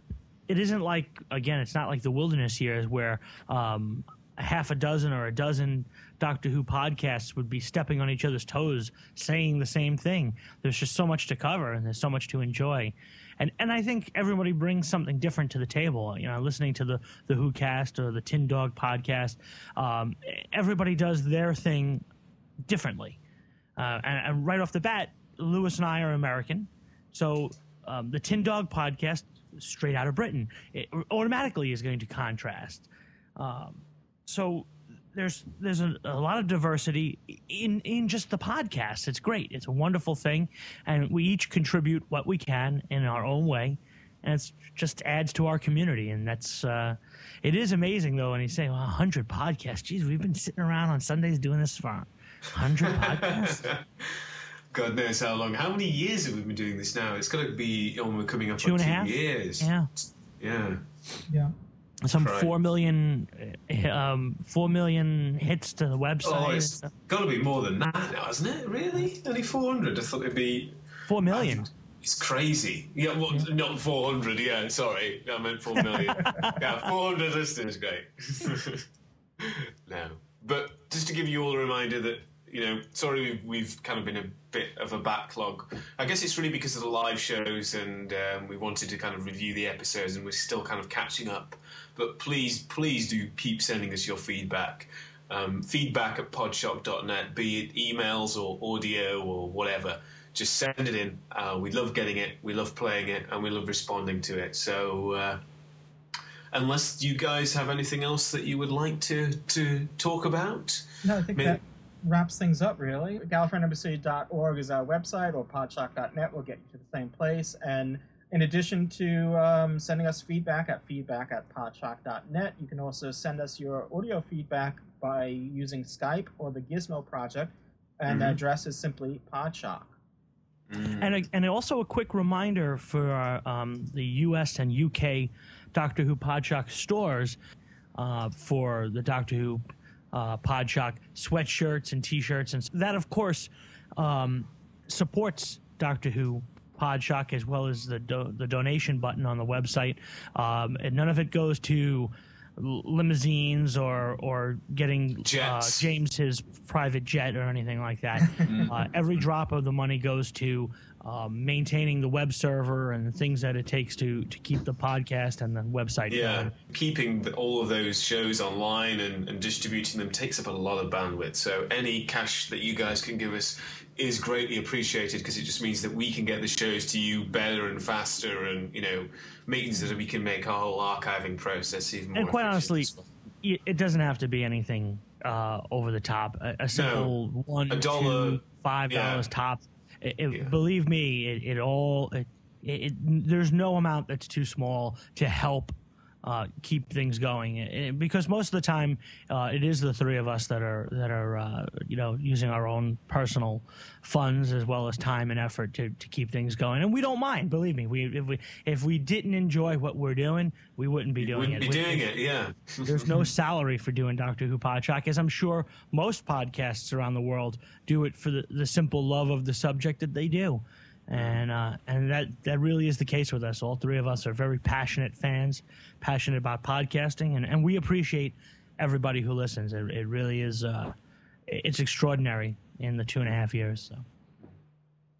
it isn't like, again, it's not like the wilderness years where um, half a dozen or a dozen Doctor Who podcasts would be stepping on each other's toes saying the same thing. There's just so much to cover, and there's so much to enjoy. And and I think everybody brings something different to the table. You know, listening to the the Who Cast or the Tin Dog podcast, um, everybody does their thing differently. Uh, and, and right off the bat, Louis and I are American, so um, the Tin Dog podcast, straight out of Britain, it automatically is going to contrast. Um, so there's there's a, a lot of diversity in in just the podcast. It's great. It's a wonderful thing, and we each contribute what we can in our own way, and it just adds to our community. And that's uh, it is amazing, though. And he's saying, well, one hundred podcasts. Geez, we've been sitting around on Sundays doing this for one hundred podcasts. God knows how long. How many years have we been doing this now? It's got to be almost coming up two on and two half? years. Yeah. Yeah. Yeah. Some Crying. four million, um, four million hits to the website. Oh, it's got to be more than that now, isn't it? Really, only four hundred. I thought it'd be four million. It's crazy. Yeah, well, yeah. Not four hundred. Yeah, sorry, I meant four million. Yeah, four hundred listeners, great. No, but just to give you all a reminder that, you know, sorry, we've, we've kind of been a bit of a backlog. I guess it's really because of the live shows, and um, we wanted to kind of review the episodes, and we're still kind of catching up. But please, please do keep sending us your feedback. Um, feedback at podshop dot net, be it emails or audio or whatever. Just send it in. Uh, we love getting it. We love playing it. And we love responding to it. So uh, unless you guys have anything else that you would like to, to talk about? No, I think Maybe that wraps things up, really. Gallifrey Embassy dot org is our website, or podshop dot net will get you to the same place. And in addition to um, sending us feedback at feedback at podshock dot net, you can also send us your audio feedback by using Skype or the Gizmo Project, and mm-hmm. the address is simply podshock. Mm-hmm. And, a, and also a quick reminder for our, um, the U S and U K Doctor Who Podshock stores uh, for the Doctor Who uh, Podshock sweatshirts and T-shirts. And that, of course, um, supports Doctor Who Podshock, as well as the do the donation button on the website, um, and none of it goes to limousines or or getting uh, James his private jet or anything like that. uh, every drop of the money goes to uh, maintaining the web server and the things that it takes to to keep the podcast and the website. Yeah, going. keeping the, all of those shows online and, and distributing them takes up a lot of bandwidth. So any cash that you guys can give us is greatly appreciated, because it just means that we can get the shows to you better and faster, and, you know, means that we can make our whole archiving process even more. And quite honestly, it doesn't have to be anything uh, over the top. A, a simple no, one, a dollar, two, five dollars yeah. top. It, it, yeah. Believe me, it, it all. It, it, there's no amount that's too small to help uh, keep things going, it, because most of the time uh, it is the three of us that are that are uh, you know, using our own personal funds as well as time and effort to to keep things going, and we don't mind. Believe me, we if we if we didn't enjoy what we're doing, we wouldn't be doing wouldn't it. Be we, doing it, yeah. There's no salary for doing Doctor Who Podshock, as I'm sure most podcasts around the world do it for the the simple love of the subject that they do. And uh, and that, that really is the case with us. All three of us are very passionate fans, passionate about podcasting, and, and we appreciate everybody who listens. It, it really is uh, – it's extraordinary in the two and a half years. So.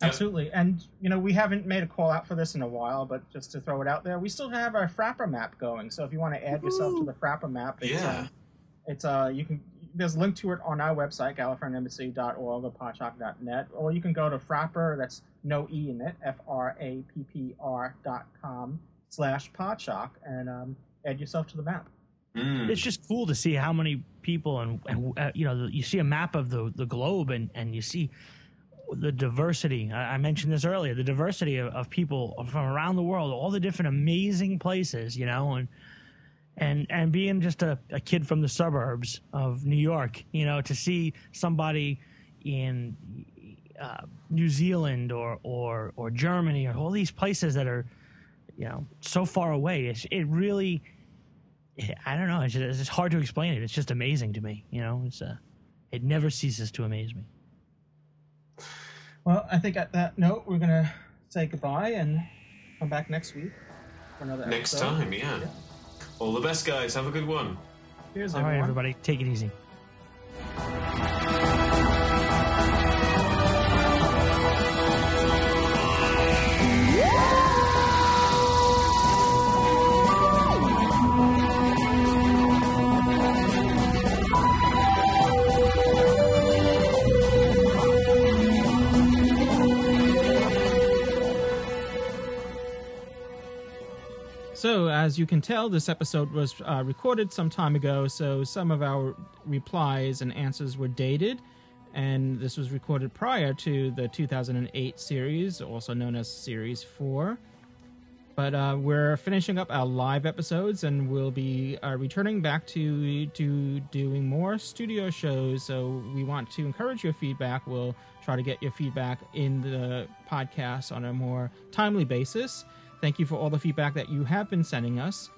Absolutely. And, you know, we haven't made a call out for this in a while, but just to throw it out there, we still have our Frapper map going. So if you want to add Ooh. yourself to the Frapper map, it's, yeah. uh, it's uh, you can. There's a link to it on our website, Gallifreyan Embassy dot org or podshock dot net, or you can go to Frapper, that's no E in it, F R A P P R dot com slash podshock, and um, add yourself to the map. Mm. It's just cool to see how many people, and, and uh, you know, you see a map of the, the globe, and, and you see the diversity. I, I mentioned this earlier, the diversity of, of people from around the world, all the different amazing places, you know, and And and being just a, a kid from the suburbs of New York, you know, to see somebody in uh, New Zealand or, or or Germany or all these places that are, you know, so far away, it's, it really, I don't know, it's, just, it's hard to explain it. It's just amazing to me, you know. It's uh, it never ceases to amaze me. Well, I think at that note, we're going to say goodbye and come back next week for another episode. Next time, yeah. yeah. All the best, guys. Have a good one. Cheers, everyone. All right, everybody. Take it easy. So, as you can tell, this episode was uh, recorded some time ago, so some of our replies and answers were dated, and this was recorded prior to the two thousand eight series, also known as Series four. But uh, we're finishing up our live episodes, and we'll be uh, returning back to, to doing more studio shows, so we want to encourage your feedback. We'll try to get your feedback in the podcast on a more timely basis. Thank you for all the feedback that you have been sending us.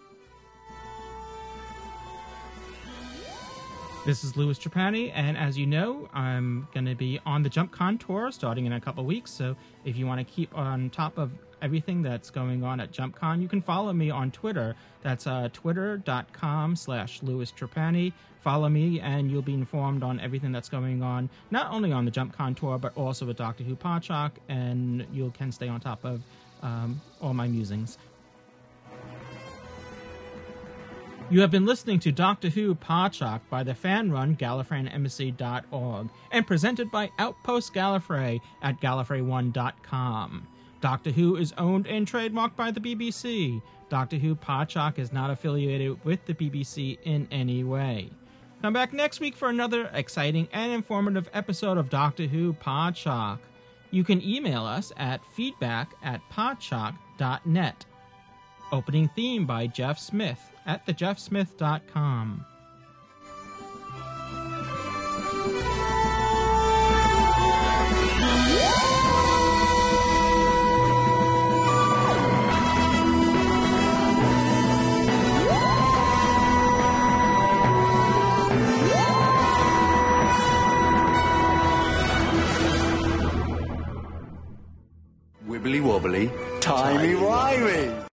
This is Louis Trapani, and as you know, I'm going to be on the JumpCon tour starting in a couple weeks, so if you want to keep on top of everything that's going on at JumpCon, you can follow me on Twitter. That's uh, twitter.com slash Louis Trapani. Follow me, and you'll be informed on everything that's going on, not only on the JumpCon tour, but also with Doctor Who Podshock, and you can stay on top of Um, all my musings. You have been listening to Doctor Who Podshock by the fan-run Gallifreyan Embassy dot org and presented by Outpost Gallifrey at Gallifrey one dot com. Doctor Who is owned and trademarked by the B B C. Doctor Who Podshock is not affiliated with the B B C in any way. Come back next week for another exciting and informative episode of Doctor Who Podshock. You can email us at feedback at podshock dot net. Opening theme by Jeff Smith at the jeff smith dot com. Wibbly wobbly, timey wimey.